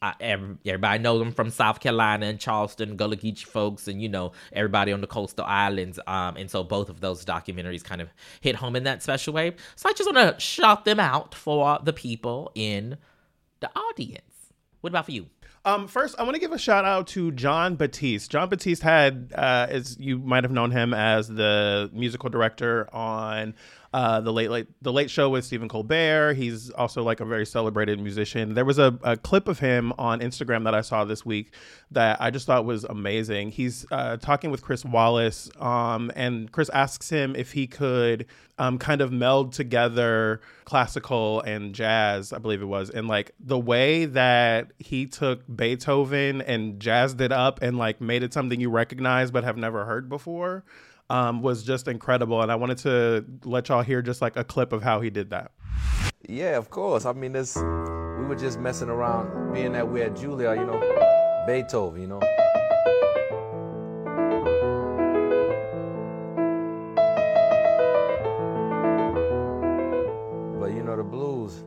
I, everybody knows them from South Carolina and Charleston, Gullah Geechee folks, and, you know, everybody on the coastal islands. Um, and so both of those documentaries kind of hit home in that special way. So I just want to shout them out for the people in the audience. What about for you? Um, first, I want to give a shout out to John Batiste. John Batiste had, uh, as you might have known him as the musical director on uh, the late, late, the Late Show with Stephen Colbert. He's also like a very celebrated musician. There was a, a clip of him on Instagram that I saw this week that I just thought was amazing. He's uh, talking with Chris Wallace, um, and Chris asks him if he could um, kind of meld together classical and jazz, I believe it was, and like the way that he took Beethoven and jazzed it up and like made it something you recognize but have never heard before um, was just incredible. And I wanted to let y'all hear just like a clip of how he did that. Yeah, of course. I mean, this, we were just messing around, being that we're at Juilliard, you know, Beethoven, you know. But you know, the blues.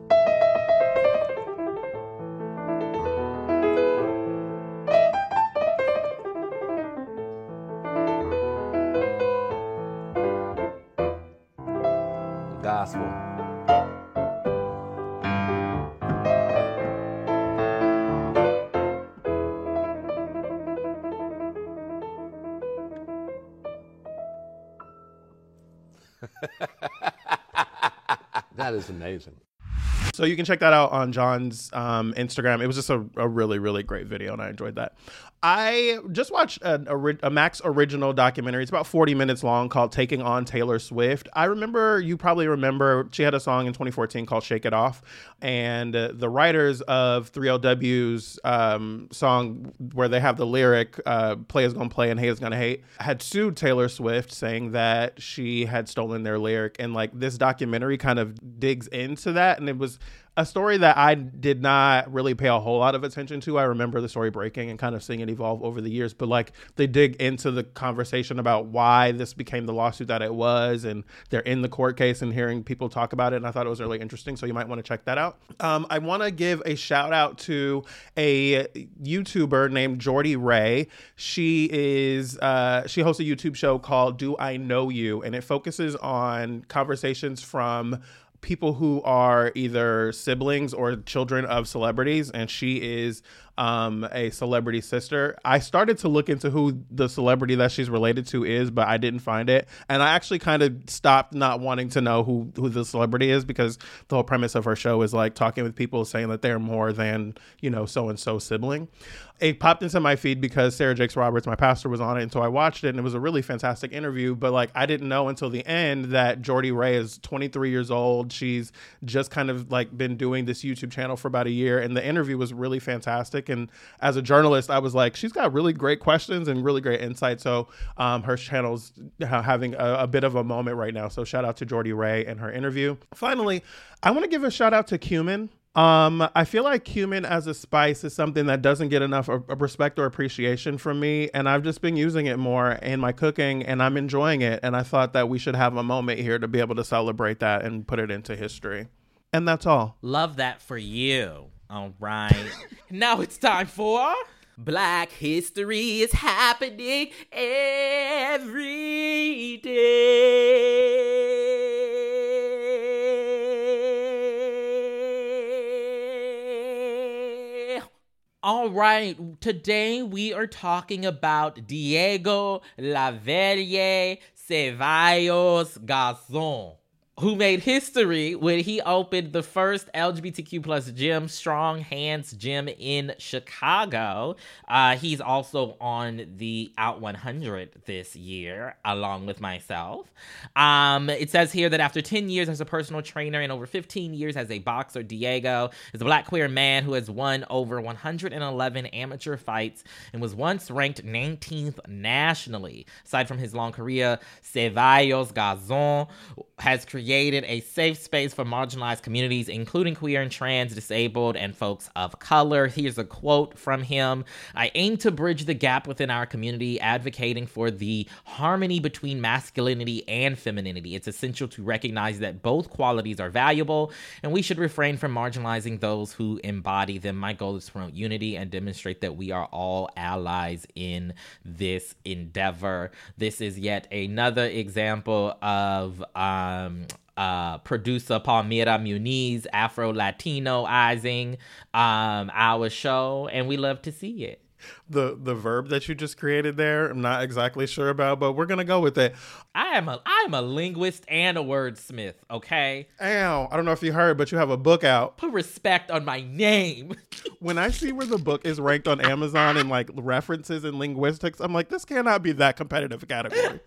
That is amazing. So you can check that out on John's um, Instagram. It was just a, a really, really great video, and I enjoyed that. I just watched a, a Max original documentary. It's about forty minutes long called Taking on Taylor Swift. I remember, you probably remember, she had a song in twenty fourteen called Shake It Off. And uh, the writers of three L W's um, song where they have the lyric, uh, play is gonna play and hate is gonna hate, had sued Taylor Swift saying that she had stolen their lyric. And like this documentary kind of digs into that. And it was a story that I did not really pay a whole lot of attention to. I remember the story breaking and kind of seeing it evolve over the years, but like they dig into the conversation about why this became the lawsuit that it was, and they're in the court case and hearing people talk about it. And I thought it was really interesting. So you might want to check that out. Um, I want to give a shout out to a YouTuber named Jordy Ray. She is, uh, she hosts a YouTube show called Do I Know You? And it focuses on conversations from people who are either siblings or children of celebrities, and she is um, a celebrity sister. I started to look into who the celebrity that she's related to is, but I didn't find it, and I actually kind of stopped not wanting to know who, who the celebrity is, because the whole premise of her show is like talking with people saying that they're more than, you know, so-and-so sibling. It popped into my feed because Sarah Jakes Roberts, my pastor, was on it, and so I watched it, and it was a really fantastic interview. But like, I didn't know until the end that Jordy Ray is twenty-three years old. She's just kind of like been doing this YouTube channel for about a year, and the interview was really fantastic. And as a journalist, I was like, she's got really great questions and really great insight. So um, her channel's having a, a bit of a moment right now. So shout out to Jordy Ray and her interview. Finally, I want to give a shout out to Cumin. Um, I feel like cumin as a spice is something that doesn't get enough of respect or appreciation from me. And I've just been using it more in my cooking and I'm enjoying it. And I thought that we should have a moment here to be able to celebrate that and put it into history. And that's all. Love that for you. All right. Now it's time for... Black history is happening every day. All right, today we are talking about Diego Lavelle Cevallos Garzón, who made history when he opened the first L G B T Q plus gym, Strong Hands Gym, in Chicago. Uh, he's also on the Out one hundred this year, along with myself. Um, it says here that after ten years as a personal trainer and over fifteen years as a boxer, Diego is a Black queer man who has won over one hundred eleven amateur fights and was once ranked nineteenth nationally. Aside from his long career, Cevallos Garzón has created created a safe space for marginalized communities, including queer and trans, disabled, and folks of color. Here's a quote from him. "I aim to bridge the gap within our community, advocating for the harmony between masculinity and femininity. It's essential to recognize that both qualities are valuable, and we should refrain from marginalizing those who embody them. My goal is to promote unity and demonstrate that we are all allies in this endeavor." This is yet another example of um, Uh, producer Palmira Muniz Afro-Latino-izing um, our show, and we love to see it. The the verb that you just created there, I'm not exactly sure about, but we're gonna go with it. I am a I am a linguist and a wordsmith, okay? Ow, I don't know if you heard, but you have a book out. Put respect on my name. When I see where the book is ranked on Amazon and like references in linguistics, I'm like, this cannot be that competitive a category.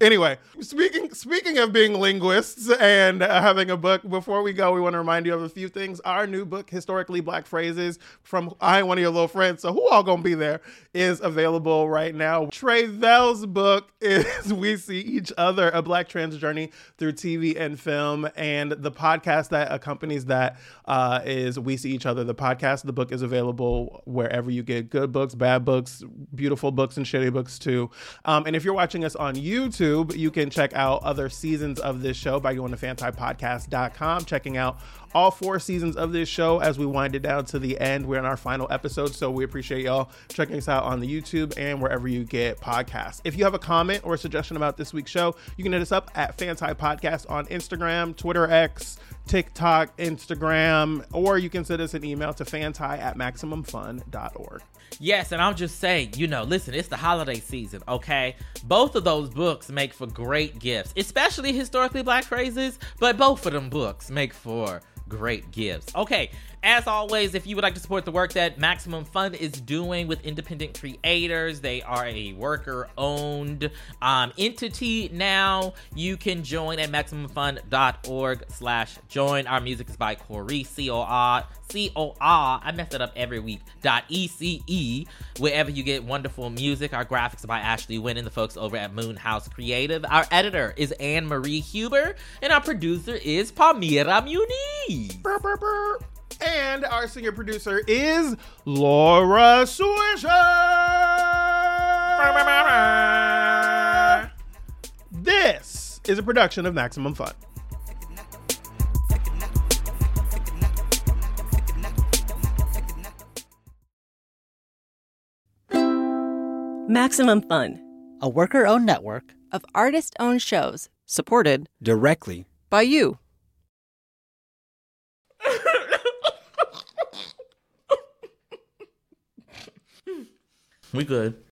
Anyway, speaking speaking of being linguists and uh, having a book, before we go, we want to remind you of a few things. Our new book, Historically Black Phrases, from I Ain't One of Your Little Friends, so who all gonna be there, is available right now. Tre'vell's book is We See Each Other, A Black Trans Journey Through T V and Film, and the podcast that accompanies that uh, is We See Each Other, the podcast. The book is available wherever you get good books, bad books, beautiful books, and shitty books too. Um, and if you're watching us on YouTube, you can check out other seasons of this show by going to fanti podcast dot com, checking out all four seasons of this show as we wind it down to the end. We're in our final episode, so we appreciate y'all checking us out on the YouTube and wherever you get podcasts. If you have a comment or a suggestion about this week's show, you can hit us up at Fanti Podcast on Instagram, Twitter X, TikTok, Instagram, or you can send us an email to fanti at maximum fun dot org. Yes, and I'll just say, you know, listen, it's the holiday season, okay? Both of those books make for great gifts, especially Historically Black Phrases, but both of them books make for great gifts. Okay, as always, if you would like to support the work that Maximum Fun is doing with independent creators, they are a worker-owned um, entity now. You can join at maximum fun dot org slash join. Our music is by Khloé, C O R, C O R, I mess it up every week, dot E C E, wherever you get wonderful music. Our graphics are by Ashley Wynn and the folks over at Moonhouse Creative. Our editor is Anne-Marie Huber, and our producer is Palmira Muniz. Burr, burr, burr. And our senior producer is Laura Swisher. This is a production of Maximum Fun. Maximum Fun, a worker-owned network of artist-owned shows supported directly by you. We good.